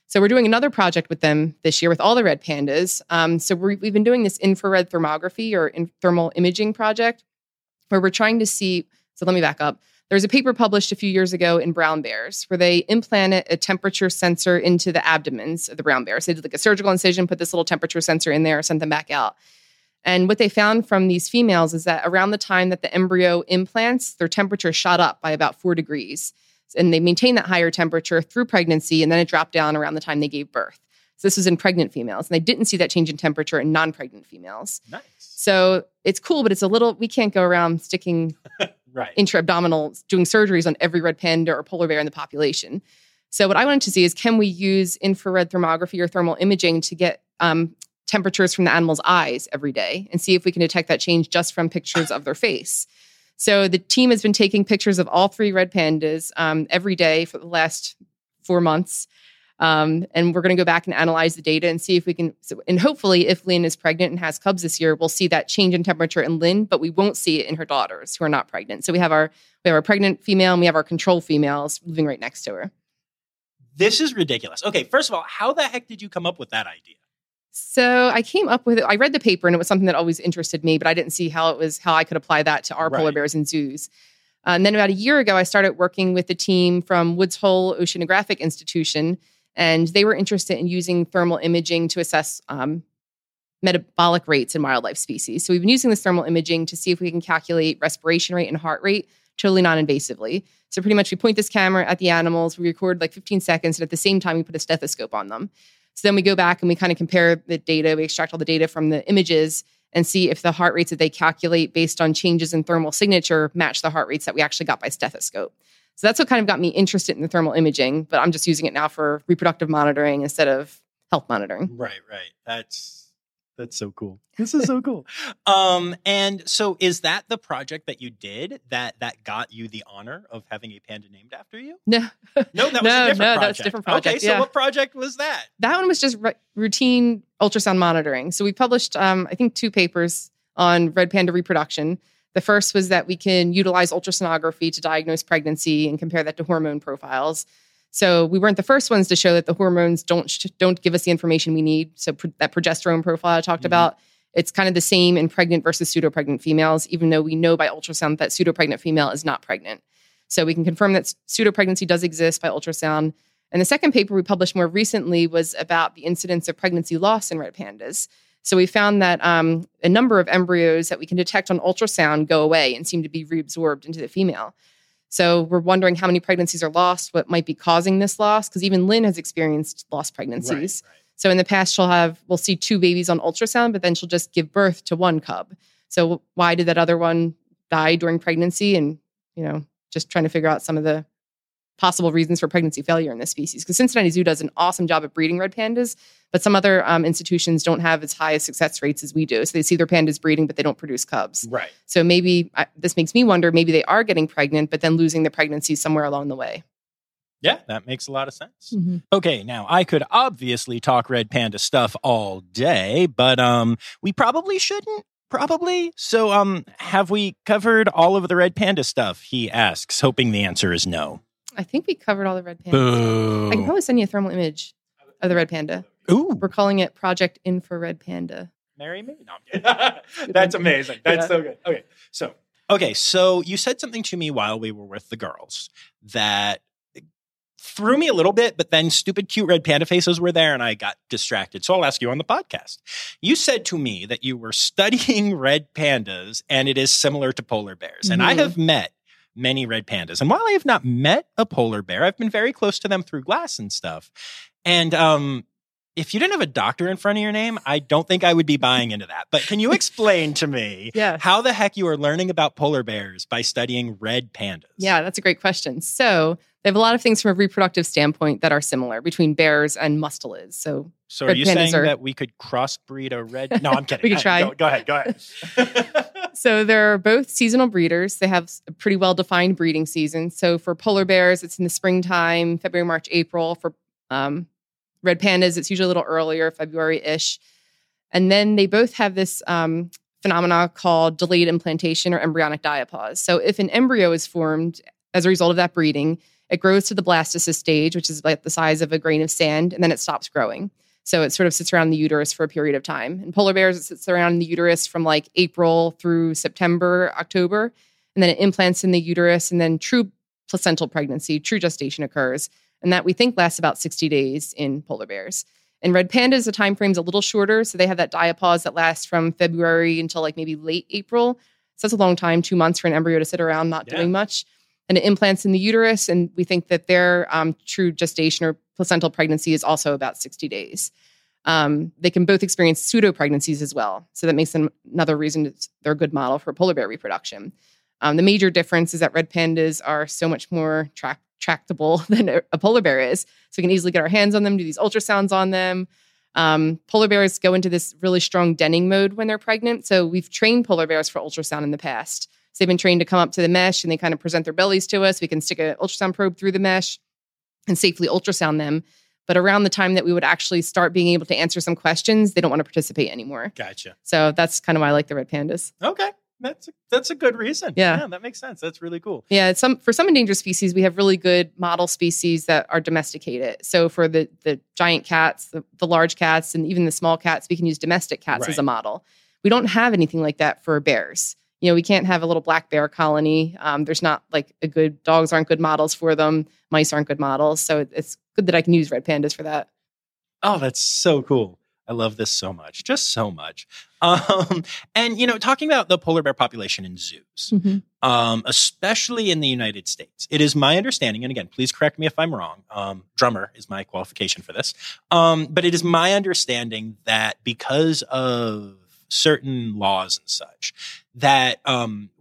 So we're doing another project with them this year with all the red pandas. So we've been doing this infrared thermography or thermal imaging project where we're trying to see. So let me back up. There's a paper published a few years ago in brown bears where they implanted a temperature sensor into the abdomens of the brown bears. They did like a surgical incision, put this little temperature sensor in there, sent them back out. And what they found from these females is that around the time that the embryo implants, their temperature shot up by about 4 degrees. And they maintained that higher temperature through pregnancy, and then it dropped down around the time they gave birth. So this was in pregnant females. And they didn't see that change in temperature in non-pregnant females. Nice. So it's cool, but it's a little, we can't go around sticking intra-abdominal, doing surgeries on every red panda or polar bear in the population. So what I wanted to see is, can we use infrared thermography or thermal imaging to get temperatures from the animal's eyes every day and see if we can detect that change just from pictures of their face. So the team has been taking pictures of all 3 red pandas every day for the last 4 months. And we're going to go back and analyze the data and see if we can. And hopefully, if Lynn is pregnant and has cubs this year, we'll see that change in temperature in Lynn, but we won't see it in her daughters who are not pregnant. So we have our pregnant female and we have our control females living right next to her. This is ridiculous. Okay, first of all, how the heck did you come up with that idea? So I came up with it. I read the paper and it was something that always interested me, but I didn't see how I could apply that to our polar bears and zoos. And then about a year ago, I started working with the team from Woods Hole Oceanographic Institution, and they were interested in using thermal imaging to assess metabolic rates in wildlife species. So we've been using this thermal imaging to see if we can calculate respiration rate and heart rate totally non-invasively. So pretty much we point this camera at the animals, we record like 15 seconds, and at the same time we put a stethoscope on them. So then we go back and we kind of compare the data. We extract all the data from the images and see if the heart rates that they calculate based on changes in thermal signature match the heart rates that we actually got by stethoscope. So that's what kind of got me interested in the thermal imaging, but I'm just using it now for reproductive monitoring instead of health monitoring. Right. That's so cool. This is so cool. And so is that the project that you did that got you the honor of having a panda named after you? No, that was a different project. That was a different project. Okay, so what project was that? That one was just routine ultrasound monitoring. So we published, I think, 2 papers on red panda reproduction. The first was that we can utilize ultrasonography to diagnose pregnancy and compare that to hormone profiles. So we weren't the first ones to show that the hormones don't give us the information we need. So that progesterone profile I talked about, it's kind of the same in pregnant versus pseudopregnant females, even though we know by ultrasound that pseudopregnant female is not pregnant. So we can confirm that pseudopregnancy does exist by ultrasound. And the second paper we published more recently was about the incidence of pregnancy loss in red pandas. So we found that a number of embryos that we can detect on ultrasound go away and seem to be reabsorbed into the female. So we're wondering how many pregnancies are lost, what might be causing this loss, because even Lynn has experienced lost pregnancies. Right, right. So in the past, we'll see two babies on ultrasound, but then she'll just give birth to one cub. So why did that other one die during pregnancy? And, you know, just trying to figure out some of the possible reasons for pregnancy failure in this species. Because Cincinnati Zoo does an awesome job at breeding red pandas, but some other institutions don't have as high a success rates as we do. So they see their pandas breeding, but they don't produce cubs. Right. So maybe, this makes me wonder, maybe they are getting pregnant, but then losing the pregnancy somewhere along the way. Yeah, that makes a lot of sense. Mm-hmm. Okay, now I could obviously talk red panda stuff all day, but we probably shouldn't. Probably. So have we covered all of the red panda stuff? He asks, hoping the answer is no. I think we covered all the red panda. Boo. I can probably send you a thermal image of the red panda. Ooh. We're calling it Project Infrared Panda. Marry me? No, I'm kidding. That's amazing. That's so good. Okay, so you said something to me while we were with the girls that threw me a little bit, but then stupid, cute red panda faces were there and I got distracted. So I'll ask you on the podcast. You said to me that you were studying red pandas and it is similar to polar bears. And I have met many red pandas. And while I have not met a polar bear, I've been very close to them through glass and stuff. And if you didn't have a doctor in front of your name, I don't think I would be buying into that. But can you explain to me how the heck you are learning about polar bears by studying red pandas? Yeah, that's a great question. So they have a lot of things from a reproductive standpoint that are similar between bears and mustelids. So are you saying that we could crossbreed a red? No, I'm kidding. We could try. Go ahead. So they're both seasonal breeders. They have a pretty well-defined breeding season. So for polar bears, it's in the springtime, February, March, April. For red pandas, it's usually a little earlier, February-ish. And then they both have this phenomena called delayed implantation or embryonic diapause. So if an embryo is formed as a result of that breeding, it grows to the blastocyst stage, which is about the size of a grain of sand, and then it stops growing. So it sort of sits around the uterus for a period of time. In polar bears, it sits around the uterus from like April through September, October, and then it implants in the uterus, and then true placental pregnancy, true gestation occurs, and that we think lasts about 60 days in polar bears. In red pandas, the time frame's a little shorter, so they have that diapause that lasts from February until like maybe late April. So that's a long time, 2 months for an embryo to sit around not doing much. And it implants in the uterus, and we think that their true gestation or placental pregnancy is also about 60 days. They can both experience pseudopregnancies as well, so that makes them another reason they're a good model for polar bear reproduction. The major difference is that red pandas are so much more tractable than a polar bear is, so we can easily get our hands on them, do these ultrasounds on them. Polar bears go into this really strong denning mode when they're pregnant, so we've trained polar bears for ultrasound in the past. So they've been trained to come up to the mesh and they kind of present their bellies to us. We can stick an ultrasound probe through the mesh and safely ultrasound them. But around the time that we would actually start being able to answer some questions, they don't want to participate anymore. Gotcha. So that's kind of why I like the red pandas. Okay. That's a good reason. Yeah, that makes sense. That's really cool. Yeah. For some endangered species, we have really good model species that are domesticated. So for the giant cats, the large cats, and even the small cats, we can use domestic cats as a model. We don't have anything like that for bears. You know, we can't have a little black bear colony. There's not like a good, dogs aren't good models for them. Mice aren't good models. So it's good that I can use red pandas for that. Oh, that's so cool. I love this so much. Just so much. And, you know, talking about the polar bear population in zoos, especially in the United States, it is my understanding, and again, please correct me if I'm wrong. Drummer is my qualification for this. But it is my understanding that because of certain laws and such that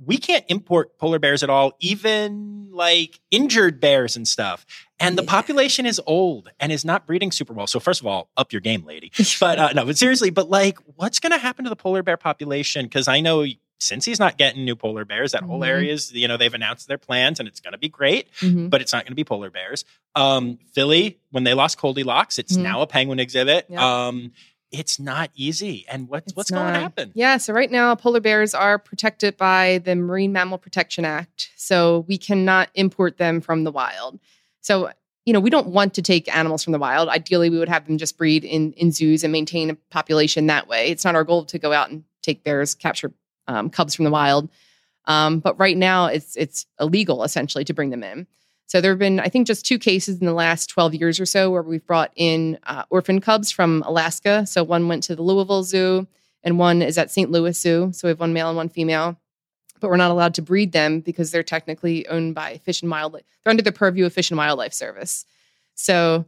we can't import polar bears at all, even like injured bears and stuff. And the population is old and is not breeding super well. So first of all, up your game, lady. But like, what's going to happen to the polar bear population? Because I know since he's not getting new polar bears, that whole area is, you know, they've announced their plans and it's going to be great, but it's not going to be polar bears. Philly, when they lost Goldilocks, it's now a penguin exhibit. Yeah. It's not easy. And what's going to happen? Yeah. So right now, polar bears are protected by the Marine Mammal Protection Act. So we cannot import them from the wild. So, you know, we don't want to take animals from the wild. Ideally, we would have them just breed in zoos and maintain a population that way. It's not our goal to go out and take bears, capture cubs from the wild. But right now, it's illegal, essentially, to bring them in. So there have been, I think, just 2 cases in the last 12 years or so where we've brought in orphan cubs from Alaska. So one went to the Louisville Zoo, and one is at St. Louis Zoo. So we have one male and one female. But we're not allowed to breed them because they're technically owned by Fish and Wildlife. They're under the purview of Fish and Wildlife Service. So,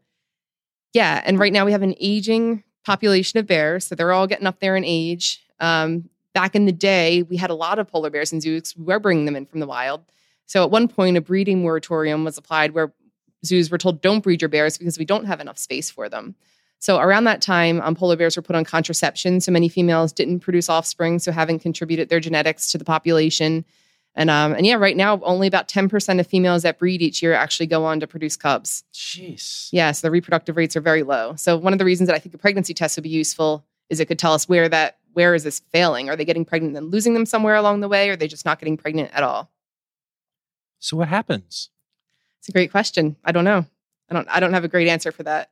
yeah. And right now we have an aging population of bears. So they're all getting up there in age. Back in the day, we had a lot of polar bears in zoos. We were bringing them in from the wild. So at one point, a breeding moratorium was applied where zoos were told, don't breed your bears because we don't have enough space for them. So around that time, polar bears were put on contraception. So many females didn't produce offspring, so having contributed their genetics to the population. And yeah, right now, only about 10% of females that breed each year actually go on to produce cubs. Jeez. Yeah, so the reproductive rates are very low. So one of the reasons that I think a pregnancy test would be useful is it could tell us where is this failing? Are they getting pregnant and losing them somewhere along the way? Or are they just not getting pregnant at all? So what happens? It's a great question. I don't know. I don't have a great answer for that.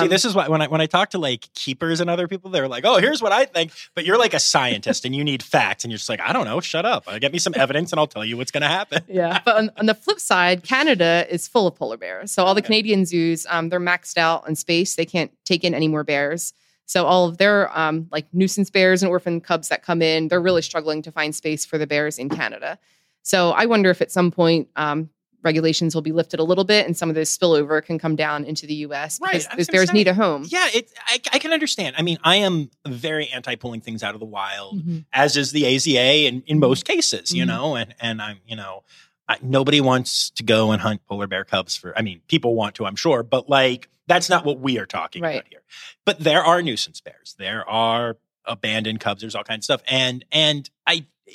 See, this is why when I talk to like keepers and other people, they're like, "Oh, here's what I think," but you're like a scientist and you need facts, and you're just like, "I don't know, shut up. Get me some evidence, and I'll tell you what's going to happen." Yeah, but on the flip side, Canada is full of polar bears, so all the Canadian zoos, they're maxed out on space; they can't take in any more bears. So all of their like nuisance bears and orphan cubs that come in, they're really struggling to find space for the bears in Canada. So I wonder if at some point regulations will be lifted a little bit and some of those spillover can come down into the U.S. Right. Because those bears need a home. Yeah, I can understand. I mean, I am very anti-pulling things out of the wild, mm-hmm. as is the AZA in most cases, you mm-hmm. know, and I'm, you know, nobody wants to go and hunt polar bear cubs for, I mean, people want to, I'm sure, but like, that's not what we are talking right. about here. But there are nuisance bears. There are abandoned cubs. There's all kinds of stuff. And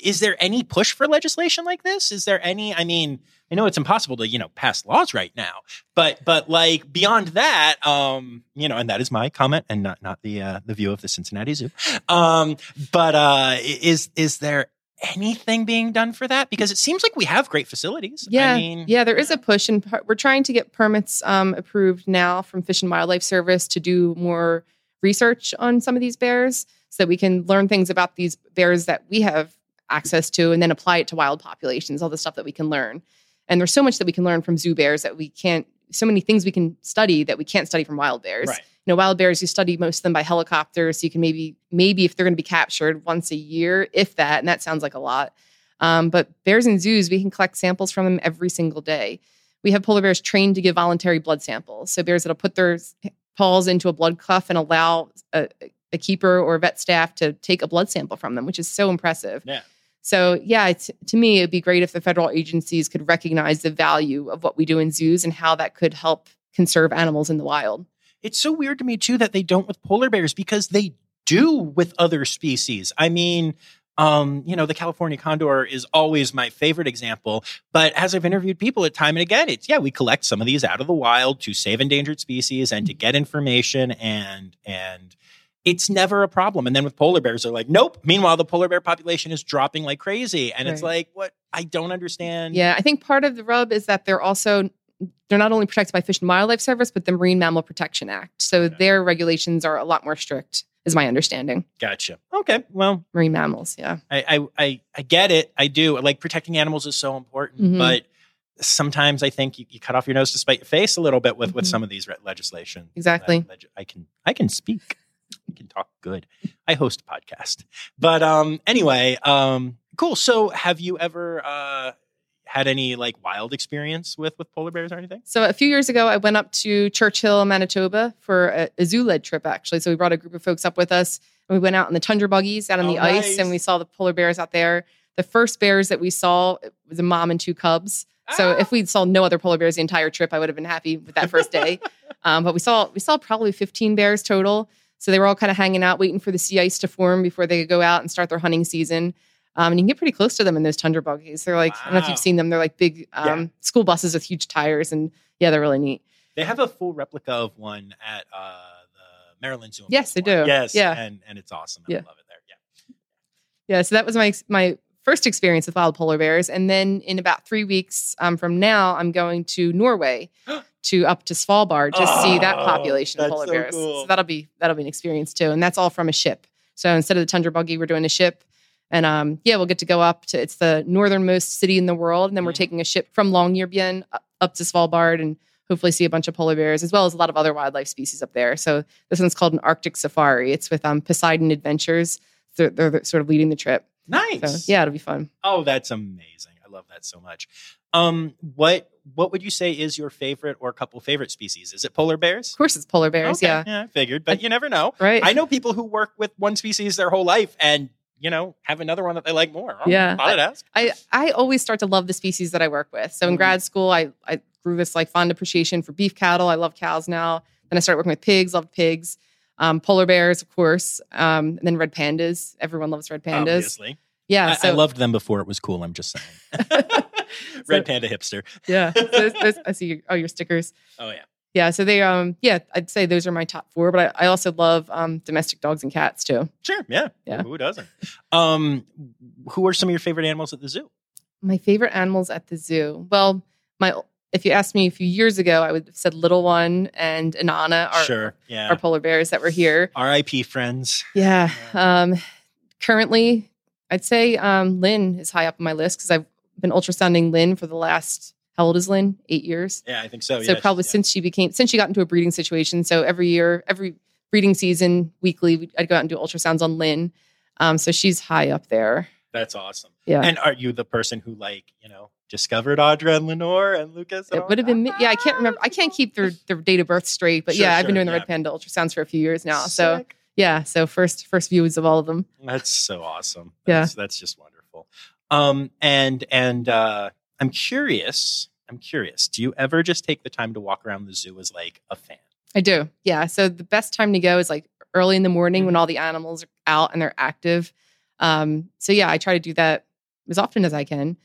is there any push for legislation like this? Is there any, I mean, I know it's impossible to, you know, pass laws right now, but like beyond that, you know, and that is my comment and not the view of the Cincinnati Zoo. But is there anything being done for that? Because it seems like we have great facilities. Yeah. I mean, yeah, there is a push and we're trying to get permits approved now from Fish and Wildlife Service to do more research on some of these bears so that we can learn things about these bears that we have access to and then apply it to wild populations, all the stuff that we can learn. And there's so much that we can learn from zoo bears that we can't, so many things we can study that we can't study from wild bears. Right. You know, wild bears, you study most of them by helicopter. So you can maybe if they're going to be captured once a year, if that, and that sounds like a lot. But bears in zoos, we can collect samples from them every single day. We have polar bears trained to give voluntary blood samples. So bears that'll put their paws into a blood cuff and allow a keeper or a vet staff to take a blood sample from them, which is so impressive. Yeah. So, yeah, to me, it'd be great if the federal agencies could recognize the value of what we do in zoos and how that could help conserve animals in the wild. It's so weird to me, too, that they don't with polar bears because they do with other species. I mean, you know, the California condor is always my favorite example. But as I've interviewed people at time and again, it's, yeah, we collect some of these out of the wild to save endangered species and to get information and it's never a problem. And then with polar bears, they're like, nope. Meanwhile, the polar bear population is dropping like crazy. And right. It's like, what? I don't understand. Yeah, I think part of the rub is that they're not only protected by Fish and Wildlife Service, but the Marine Mammal Protection Act. So their regulations are a lot more strict, is my understanding. Gotcha. Okay, well. Marine mammals, yeah. I get it. I do. Like, protecting animals is so important. Mm-hmm. But sometimes I think you cut off your nose to spite your face a little bit with some of these legislation. Exactly. I can speak. We can talk good. I host a podcast. But anyway, cool. So have you ever had any like wild experience with polar bears or anything? So a few years ago, I went up to Churchill, Manitoba for a zoo-led trip, actually. So we brought a group of folks up with us and we went out in the tundra buggies out on the ice and we saw the polar bears out there. The first bears that we saw was a mom and 2 cubs. So if we'd saw no other polar bears the entire trip, I would have been happy with that first day. But we saw probably 15 bears total. So they were all kind of hanging out, waiting for the sea ice to form before they could go out and start their hunting season. And you can get pretty close to them in those tundra buggies. They're like, wow. I don't know if you've seen them. They're like big school buses with huge tires. And yeah, they're really neat. They have a full replica of one at the Maryland Zoo. Yes, they do. Yes. Yeah. And it's awesome. I love it there. Yeah. Yeah. So that was my first experience with wild polar bears. And then in about 3 weeks from now, I'm going to Norway up to Svalbard to see that population of polar bears. Cool. So that'll be an experience too. And that's all from a ship. So instead of the tundra buggy, we're doing a ship. And yeah, we'll get to go up to, it's the northernmost city in the world. And then we're taking a ship from Longyearbyen up to Svalbard and hopefully see a bunch of polar bears, as well as a lot of other wildlife species up there. So this one's called an Arctic safari. It's with Poseidon Adventures. They're sort of leading the trip. Nice. So, yeah, it'll be fun. Oh, that's amazing. I love that so much. What would you say is your favorite or couple favorite species? Is it polar bears? Of course it's polar bears, okay. Yeah, I figured, but you never know. Right. I know people who work with one species their whole life and, you know, have another one that they like more. Yeah. I'd ask. I always start to love the species that I work with. So in grad school, I grew this like fond appreciation for beef cattle. I love cows now. Then I started working with pigs, loved pigs. Polar bears, of course. And then red pandas. Everyone loves red pandas. Obviously. Yeah. I loved them before it was cool. I'm just saying. Red panda hipster. Yeah. Those, I see your stickers. Oh, yeah. Yeah. So they, I'd say those are my top four, but I also love domestic dogs and cats too. Sure. Yeah. Yeah. Who doesn't? Who are some of your favorite animals at the zoo? My favorite animals at the zoo. Well, if you asked me a few years ago, I would have said Little One and Inanna are polar bears that were here. RIP friends. Yeah. Currently, I'd say Lynn is high up on my list because I've been ultrasounding Lynn for the last, how old is Lynn? 8 years? Yeah, I think so. So probably since she got into a breeding situation. So every year, every breeding season, weekly, I'd go out and do ultrasounds on Lynn. So she's high up there. That's awesome. Yeah. And are you the person who discovered Audra and Lenore and Lucas? It would have been me. Yeah, I can't remember. I can't keep their date of birth straight. But I've been doing the Red Panda ultrasounds for a few years now. Sick. So yeah, so first views of all of them. That's so awesome. That's just wonderful. And I'm curious. Do you ever just take the time to walk around the zoo as like a fan? I do. Yeah. So the best time to go is like early in the morning when all the animals are out and they're active. So yeah, I try to do that as often as I can.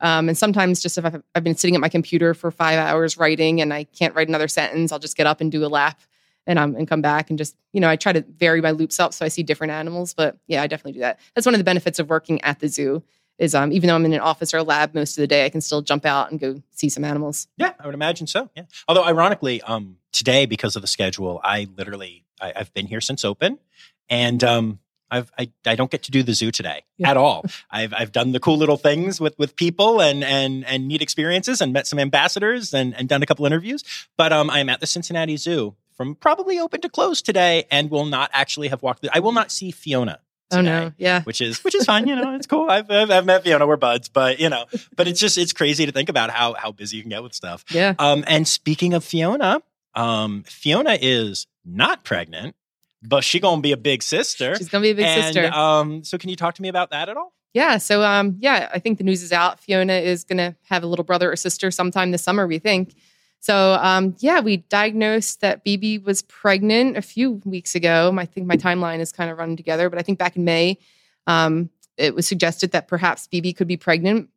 And sometimes just if I've been sitting at my computer for 5 hours writing and I can't write another sentence, I'll just get up and do a lap and come back and just, I try to vary my loops up so I see different animals. But yeah, I definitely do that. That's one of the benefits of working at the zoo is even though I'm in an office or a lab most of the day, I can still jump out and go see some animals. Yeah, I would imagine so. Yeah. Although ironically, today, because of the schedule, I literally, I've been here since open and, I don't get to do the zoo today at all. I've done the cool little things with people and neat experiences and met some ambassadors and done a couple interviews. But I'm at the Cincinnati Zoo from probably open to close today and will not actually have walked. I will not see Fiona today, which is fine. It's cool. I've met Fiona. We're buds, but it's crazy to think about how busy you can get with stuff. Yeah. And speaking of Fiona, Fiona is not pregnant. But she's going to be a big sister. She's going to be a big sister. So can you talk to me about that at all? Yeah. So, I think the news is out. Fiona is going to have a little brother or sister sometime this summer, we think. So, we diagnosed that BB was pregnant a few weeks ago. I think my timeline is kind of running together. But I think back in May, it was suggested that perhaps BB could be pregnant.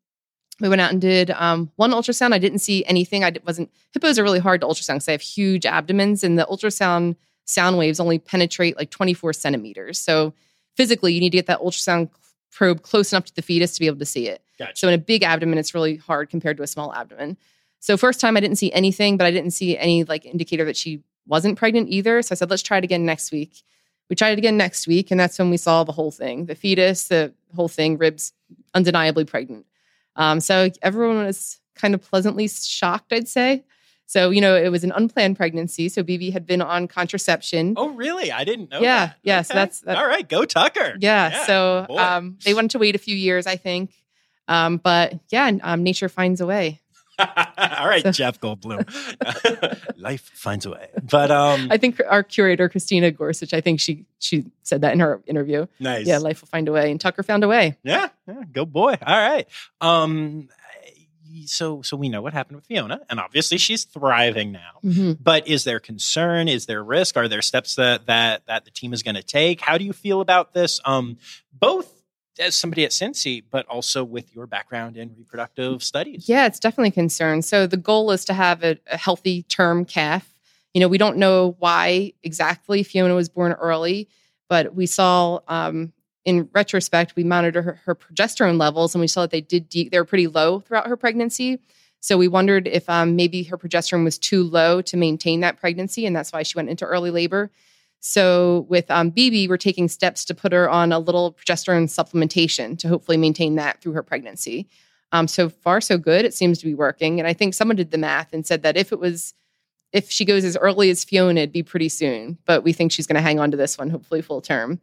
We went out and did one ultrasound. I didn't see anything. Hippos are really hard to ultrasound because they have huge abdomens. And the ultrasound sound waves only penetrate like 24 centimeters. So physically, you need to get that ultrasound probe close enough to the fetus to be able to see it. Gotcha. So in a big abdomen, it's really hard compared to a small abdomen. So first time I didn't see anything, but I didn't see any like indicator that she wasn't pregnant either. So I said, let's try it again next week. We tried it again next week. And that's when we saw the whole thing, the fetus, the whole thing, ribs, undeniably pregnant. So everyone was kind of pleasantly shocked, I'd say. So, it was an unplanned pregnancy. So BB had been on contraception. Oh, really? I didn't know that. Yeah. Okay. So that's all right. Go Tucker. Yeah. So they wanted to wait a few years, I think. But nature finds a way. All right, so. Jeff Goldblum. Life finds a way. But I think our curator, Christina Gorsuch, I think she said that in her interview. Nice. Yeah, life will find a way. And Tucker found a way. Yeah. Go boy. All right. So we know what happened with Fiona, and obviously she's thriving now. Mm-hmm. But is there concern? Is there risk? Are there steps that the team is going to take? How do you feel about this? Both as somebody at Cincy, but also with your background in reproductive studies. Yeah, it's definitely a concern. So the goal is to have a healthy term calf. We don't know why exactly Fiona was born early, but we saw in retrospect, we monitored her progesterone levels, and we saw that they were pretty low throughout her pregnancy. So we wondered if maybe her progesterone was too low to maintain that pregnancy, and that's why she went into early labor. So with Bibi, we're taking steps to put her on a little progesterone supplementation to hopefully maintain that through her pregnancy. So far, so good. It seems to be working. And I think someone did the math and said that if she goes as early as Fiona, it'd be pretty soon. But we think she's going to hang on to this one, hopefully full term.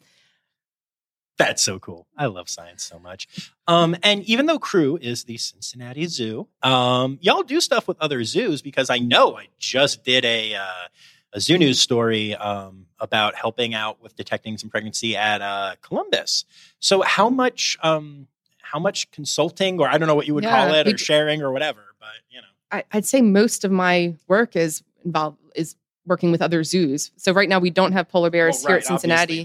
That's so cool. I love science so much. And even though CREW is the Cincinnati Zoo, y'all do stuff with other zoos, because I know I just did a zoo news story about helping out with detecting some pregnancy at Columbus. So how much consulting, or I don't know what you would call it, or sharing or whatever, but you know. I'd say most of my work is working with other zoos. So right now we don't have polar bears here at Cincinnati.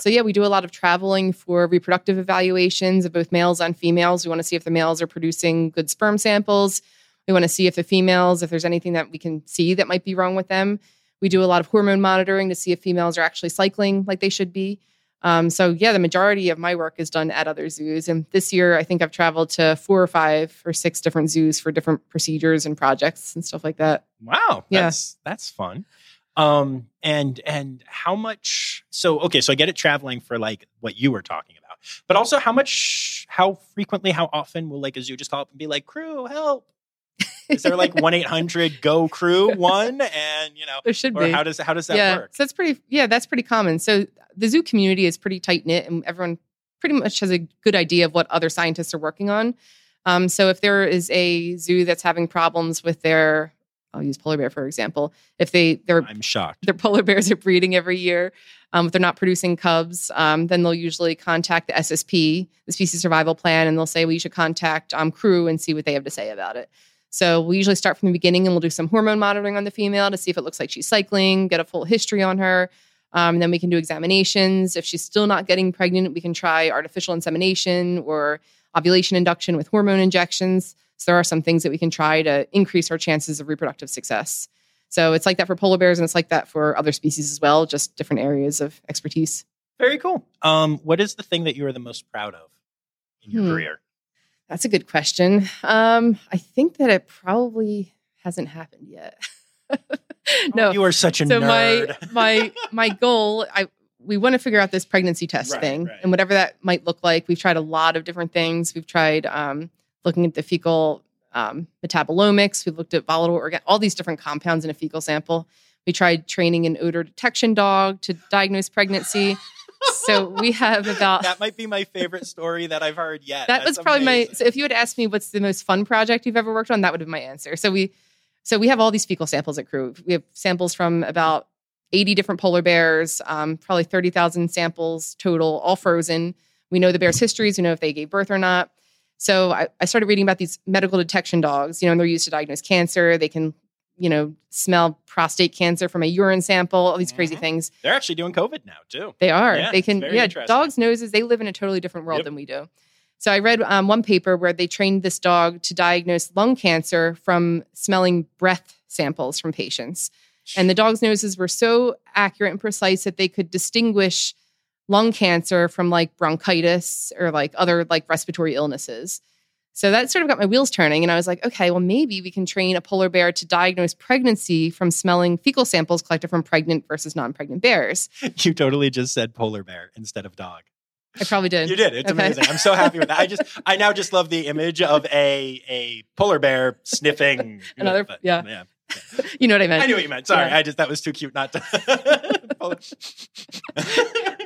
So we do a lot of traveling for reproductive evaluations of both males and females. We want to see if the males are producing good sperm samples. We want to see if the females, if there's anything that we can see that might be wrong with them. We do a lot of hormone monitoring to see if females are actually cycling like they should be. The majority of my work is done at other zoos. And this year, I think I've traveled to 4 or 5 or 6 different zoos for different procedures and projects and stuff like that. Wow. Yeah. That's fun. And how much, so I get it traveling for like what you were talking about, but also how often will like a zoo just call up and be like, CREW, help? Is there like 1-800-GO-CREW-1? And you know, there should be. How does that work? So that's pretty common. So the zoo community is pretty tight knit, and everyone pretty much has a good idea of what other scientists are working on. So if there is a zoo that's having problems with their, I'll use polar bear for example. If I'm shocked. Their polar bears are breeding every year. If they're not producing cubs, then they'll usually contact the SSP, the Species Survival Plan, and they'll say, well, you should contact CREW and see what they have to say about it. So we usually start from the beginning, and we'll do some hormone monitoring on the female to see if it looks like she's cycling, get a full history on her. Then we can do examinations. If she's still not getting pregnant, we can try artificial insemination or ovulation induction with hormone injections. So there are some things that we can try to increase our chances of reproductive success. So it's like that for polar bears, and it's like that for other species as well, just different areas of expertise. Very cool. What is the thing that you are the most proud of in your career? That's a good question. I think that it probably hasn't happened yet. No, you are such a nerd. So my goal, we want to figure out this pregnancy test thing, and whatever that might look like. We've tried a lot of different things. We've tried looking at the fecal metabolomics. We've looked at all these different compounds in a fecal sample. We tried training an odor detection dog to diagnose pregnancy. So we have about... That might be my favorite story that I've heard yet. That's probably amazing. So if you had asked me what's the most fun project you've ever worked on, that would have been my answer. So we have all these fecal samples at CREW. We have samples from about 80 different polar bears, probably 30,000 samples total, all frozen. We know the bears' histories. We know if they gave birth or not. So I started reading about these medical detection dogs, and they're used to diagnose cancer. They can... smell prostate cancer from a urine sample, all these crazy things. They're actually doing COVID now, too. They are. Yeah, they can, dogs' noses, they live in a totally different world than we do. So I read one paper where they trained this dog to diagnose lung cancer from smelling breath samples from patients. And the dog's noses were so accurate and precise that they could distinguish lung cancer from like bronchitis or like other like respiratory illnesses. So that sort of got my wheels turning, and I was like, okay, well, maybe we can train a polar bear to diagnose pregnancy from smelling fecal samples collected from pregnant versus non-pregnant bears. You totally just said polar bear instead of dog. I probably did. You did. It's amazing. I'm so happy with that. I now just love the image of a polar bear sniffing. Yeah. You know what I meant. I knew what you meant. Sorry. Yeah. That was too cute not to.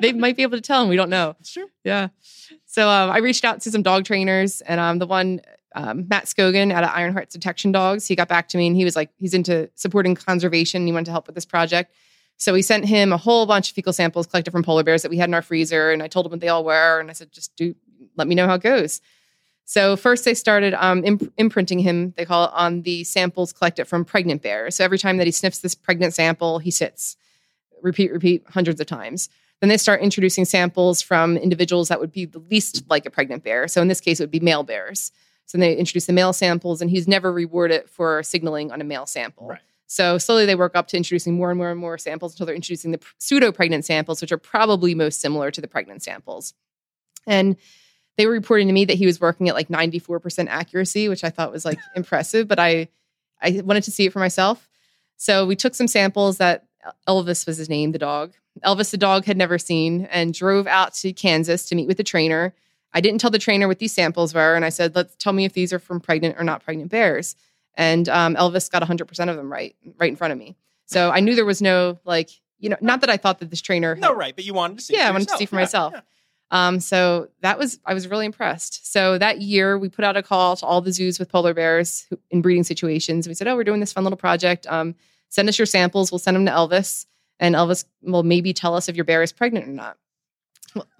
They might be able to tell, and we don't know. It's true. Yeah. So I reached out to some dog trainers, and the one, Matt Scogin out of Iron Heart Detection Dogs, he got back to me, and he was like, he's into supporting conservation. And he wanted to help with this project. So we sent him a whole bunch of fecal samples collected from polar bears that we had in our freezer. And I told him what they all were. And I said, just let me know how it goes. So first they started imprinting him, they call it, on the samples collected from pregnant bears. So every time that he sniffs this pregnant sample, he sits. Repeat, hundreds of times. Then they start introducing samples from individuals that would be the least like a pregnant bear. So in this case, it would be male bears. So then they introduce the male samples, and he's never rewarded for signaling on a male sample. Right. So slowly they work up to introducing more and more and more samples until they're introducing the pseudo-pregnant samples, which are probably most similar to the pregnant samples. And they were reporting to me that he was working at like 94% accuracy, which I thought was like impressive, but I wanted to see it for myself. So we took some samples that Elvis was his name, the dog. Elvis the dog had never seen, and drove out to Kansas to meet with the trainer. I didn't tell the trainer what these samples were, and I said, tell me if these are from pregnant or not pregnant bears. And Elvis got 100% of them right in front of me. So I knew there was no, not that I thought that this trainer... but you wanted to see for yourself. Yeah, I wanted to see for myself. Yeah. So I was really impressed. So that year, we put out a call to all the zoos with polar bears in breeding situations. We said, we're doing this fun little project. Send us your samples. We'll send them to Elvis, and Elvis will maybe tell us if your bear is pregnant or not.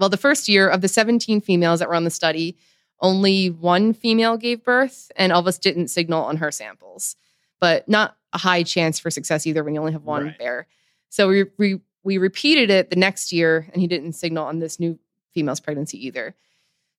Well, the first year, of the 17 females that were on the study, only one female gave birth, and Elvis didn't signal on her samples. But not a high chance for success either when you only have one bear. So we repeated it the next year, and he didn't signal on this new female's pregnancy either.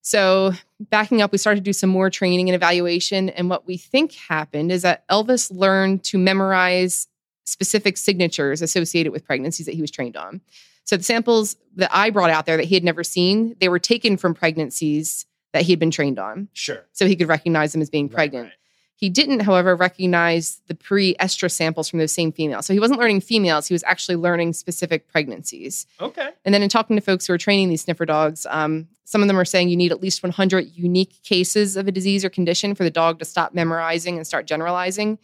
So backing up, we started to do some more training and evaluation. And what we think happened is that Elvis learned to memorize specific signatures associated with pregnancies that he was trained on. So the samples that I brought out there that he had never seen, they were taken from pregnancies that he had been trained on. Sure. So he could recognize them as being pregnant. Right. He didn't, however, recognize the pre-estrus samples from those same females. So he wasn't learning females. He was actually learning specific pregnancies. Okay. And then in talking to folks who are training these sniffer dogs, some of them are saying you need at least 100 unique cases of a disease or condition for the dog to stop memorizing and start generalizing.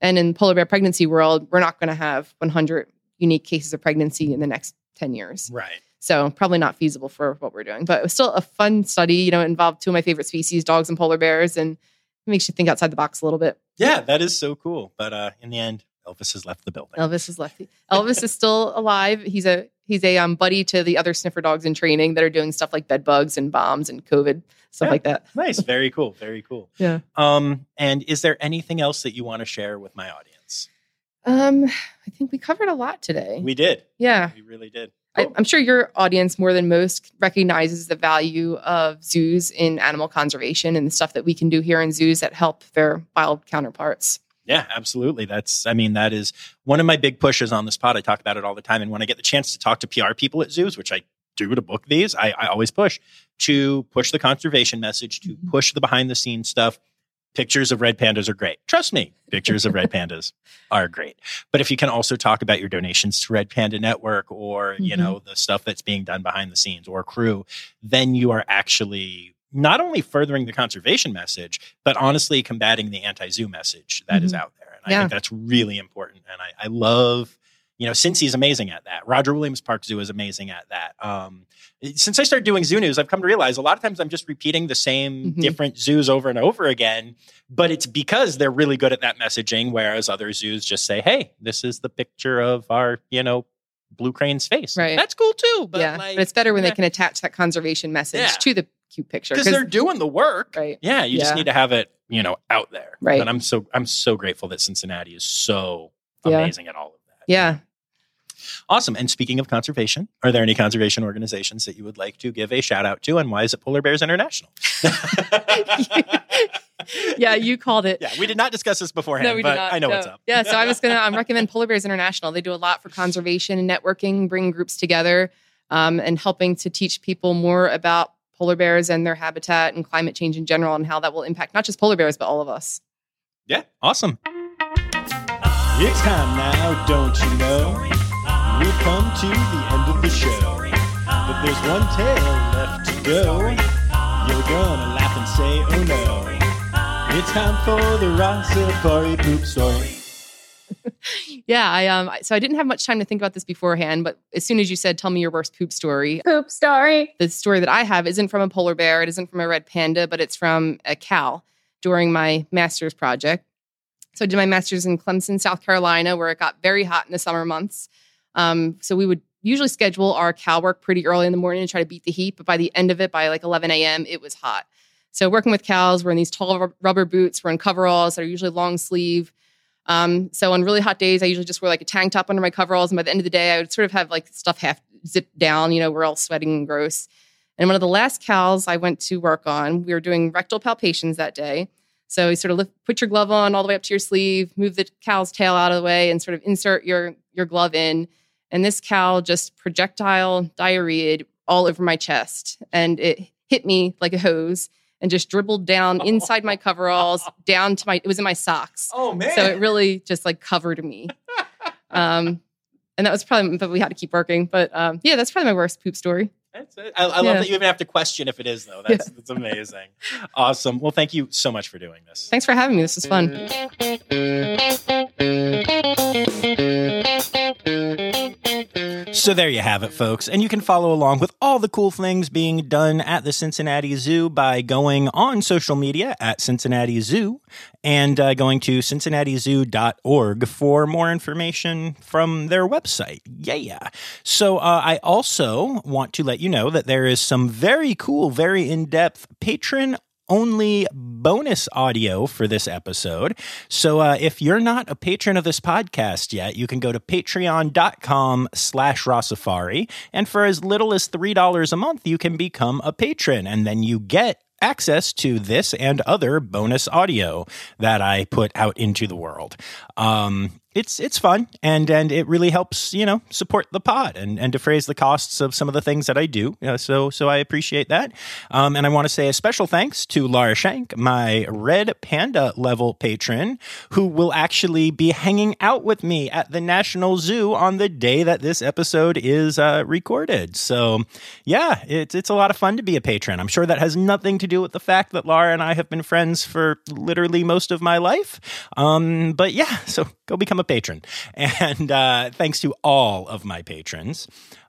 And in polar bear pregnancy world, we're not going to have 100 unique cases of pregnancy in the next 10 years. Right. So probably not feasible for what we're doing. But it was still a fun study. It involved two of my favorite species, dogs and polar bears, and it makes you think outside the box a little bit. Yeah, that is so cool. But in the end, Elvis has left the building. Elvis is still alive. He's a buddy to the other sniffer dogs in training that are doing stuff like bed bugs and bombs and COVID, stuff like that. Nice. Very cool. Very cool. Yeah. And is there anything else that you want to share with my audience? I think we covered a lot today. We did. Yeah. We really did. I'm sure your audience more than most recognizes the value of zoos in animal conservation and the stuff that we can do here in zoos that help their wild counterparts. Yeah, absolutely. That is one of my big pushes on this pod. I talk about it all the time. And when I get the chance to talk to PR people at zoos, which I do to book these, I always push to push the conservation message, to push the behind the scenes stuff. Pictures of red pandas are great. Trust me, pictures of red pandas are great. But if you can also talk about your donations to Red Panda Network or, the stuff that's being done behind the scenes or CREW, then you are actually not only furthering the conservation message, but honestly combating the anti-zoo message that is out there. And I think that's really important. And I love... Cincy's amazing at that. Roger Williams Park Zoo is amazing at that. Since I started doing zoo news, I've come to realize a lot of times I'm just repeating the same different zoos over and over again, but it's because they're really good at that messaging, whereas other zoos just say, hey, this is the picture of our, blue crane's face. Right. That's cool too. But, but it's better when they can attach that conservation message to the cute picture. Because they're doing the work. Right. Yeah, you just need to have it, out there. Right. But I'm so grateful that Cincinnati is so amazing at all of that. Yeah. Awesome. And speaking of conservation, are there any conservation organizations that you would like to give a shout out to? And why is it Polar Bears International? Yeah, you called it. Yeah, we did not discuss this beforehand, I know what's up. Yeah, so I was going to recommend Polar Bears International. They do a lot for conservation and networking, bringing groups together and helping to teach people more about polar bears and their habitat and climate change in general and how that will impact not just polar bears, but all of us. Yeah, awesome. It's time now, don't you know? We've come to the end of the show, but there's one tale left to go. You're gonna laugh and say, oh no, it's time for the Rossipari Poop Story. So I didn't have much time to think about this beforehand, but as soon as you said, tell me your worst poop story. Poop story. The story that I have isn't from a polar bear, it isn't from a red panda, but it's from a cow during my master's project. So I did my master's in Clemson, South Carolina, where it got very hot in the summer months. So we would usually schedule our cow work pretty early in the morning and try to beat the heat. But by the end of it, by 11 a.m., it was hot. So working with cows, we're in these tall rubber boots. We're in coveralls that are usually long sleeve. So on really hot days, I usually just wear a tank top under my coveralls. And by the end of the day, I would sort of have stuff half zipped down. We're all sweating and gross. And one of the last cows I went to work on, we were doing rectal palpations that day. So you sort of put your glove on all the way up to your sleeve, move the cow's tail out of the way, and sort of insert your glove in. And this cow just projectile diarrhea'd all over my chest. And it hit me like a hose and just dribbled down inside my coveralls, down to it was in my socks. Oh, man. So it really just covered me. And that was probably, but we had to keep working. But yeah, that's probably my worst poop story. That's it. I love that you even have to question if it is, though. That's amazing. Awesome. Well, thank you so much for doing this. Thanks for having me. This was fun. So there you have it, folks. And you can follow along with all the cool things being done at the Cincinnati Zoo by going on social media at Cincinnati Zoo and going to cincinnatizoo.org for more information from their website. Yeah. So I also want to let you know that there is some very cool, very in-depth patron-only bonus audio for this episode. So if you're not a patron of this podcast yet, you can go to patreon.com/Rossifari. And for as little as $3 a month, you can become a patron. And then you get access to this and other bonus audio that I put out into the world. It's fun, and it really helps, you know, support the pod and defray the costs of some of the things that I do. So I appreciate that. And I want to say a special thanks to Laura Shank, my Red Panda level patron, who will actually be hanging out with me at the National Zoo on the day that this episode is recorded. So yeah, it's a lot of fun to be a patron. I'm sure that has nothing to do with the fact that Laura and I have been friends for literally most of my life. But yeah, so go become a patron. And thanks to all of my patrons.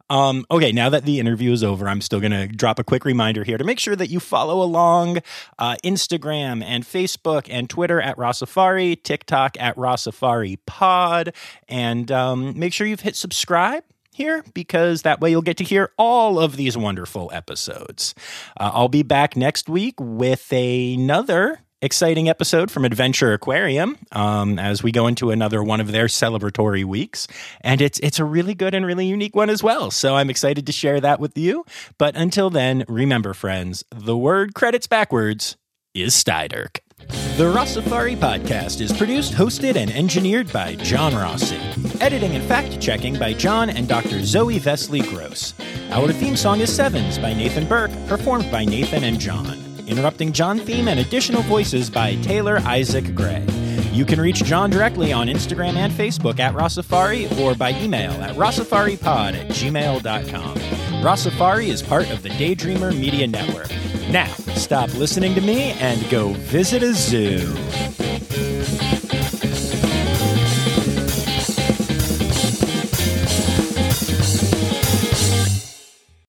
Okay, now that the interview is over, I'm still going to drop a quick reminder here to make sure that you follow along Instagram and Facebook and Twitter at Rossifari, TikTok at Rossifari Pod, and make sure you've hit subscribe here, because that way you'll get to hear all of these wonderful episodes. I'll be back next week with another exciting episode from Adventure Aquarium as we go into another one of their celebratory weeks. And it's a really good and really unique one as well. So I'm excited to share that with you. But until then, remember, friends, the word credits backwards is Styderk. The Rossifari Podcast is produced, hosted, and engineered by John Rossi. Editing and fact-checking by John and Dr. Zoe Vesley Gross. Our theme song is Sevens by Nathan Burke, performed by Nathan and John. Interrupting John theme and additional voices by Taylor Isaac Gray. You can reach John directly on Instagram and Facebook at Rossifari or by email at rossifaripod@gmail.com. Rossifari is part of the Daydreamer Media Network. Now, stop listening to me and go visit a zoo.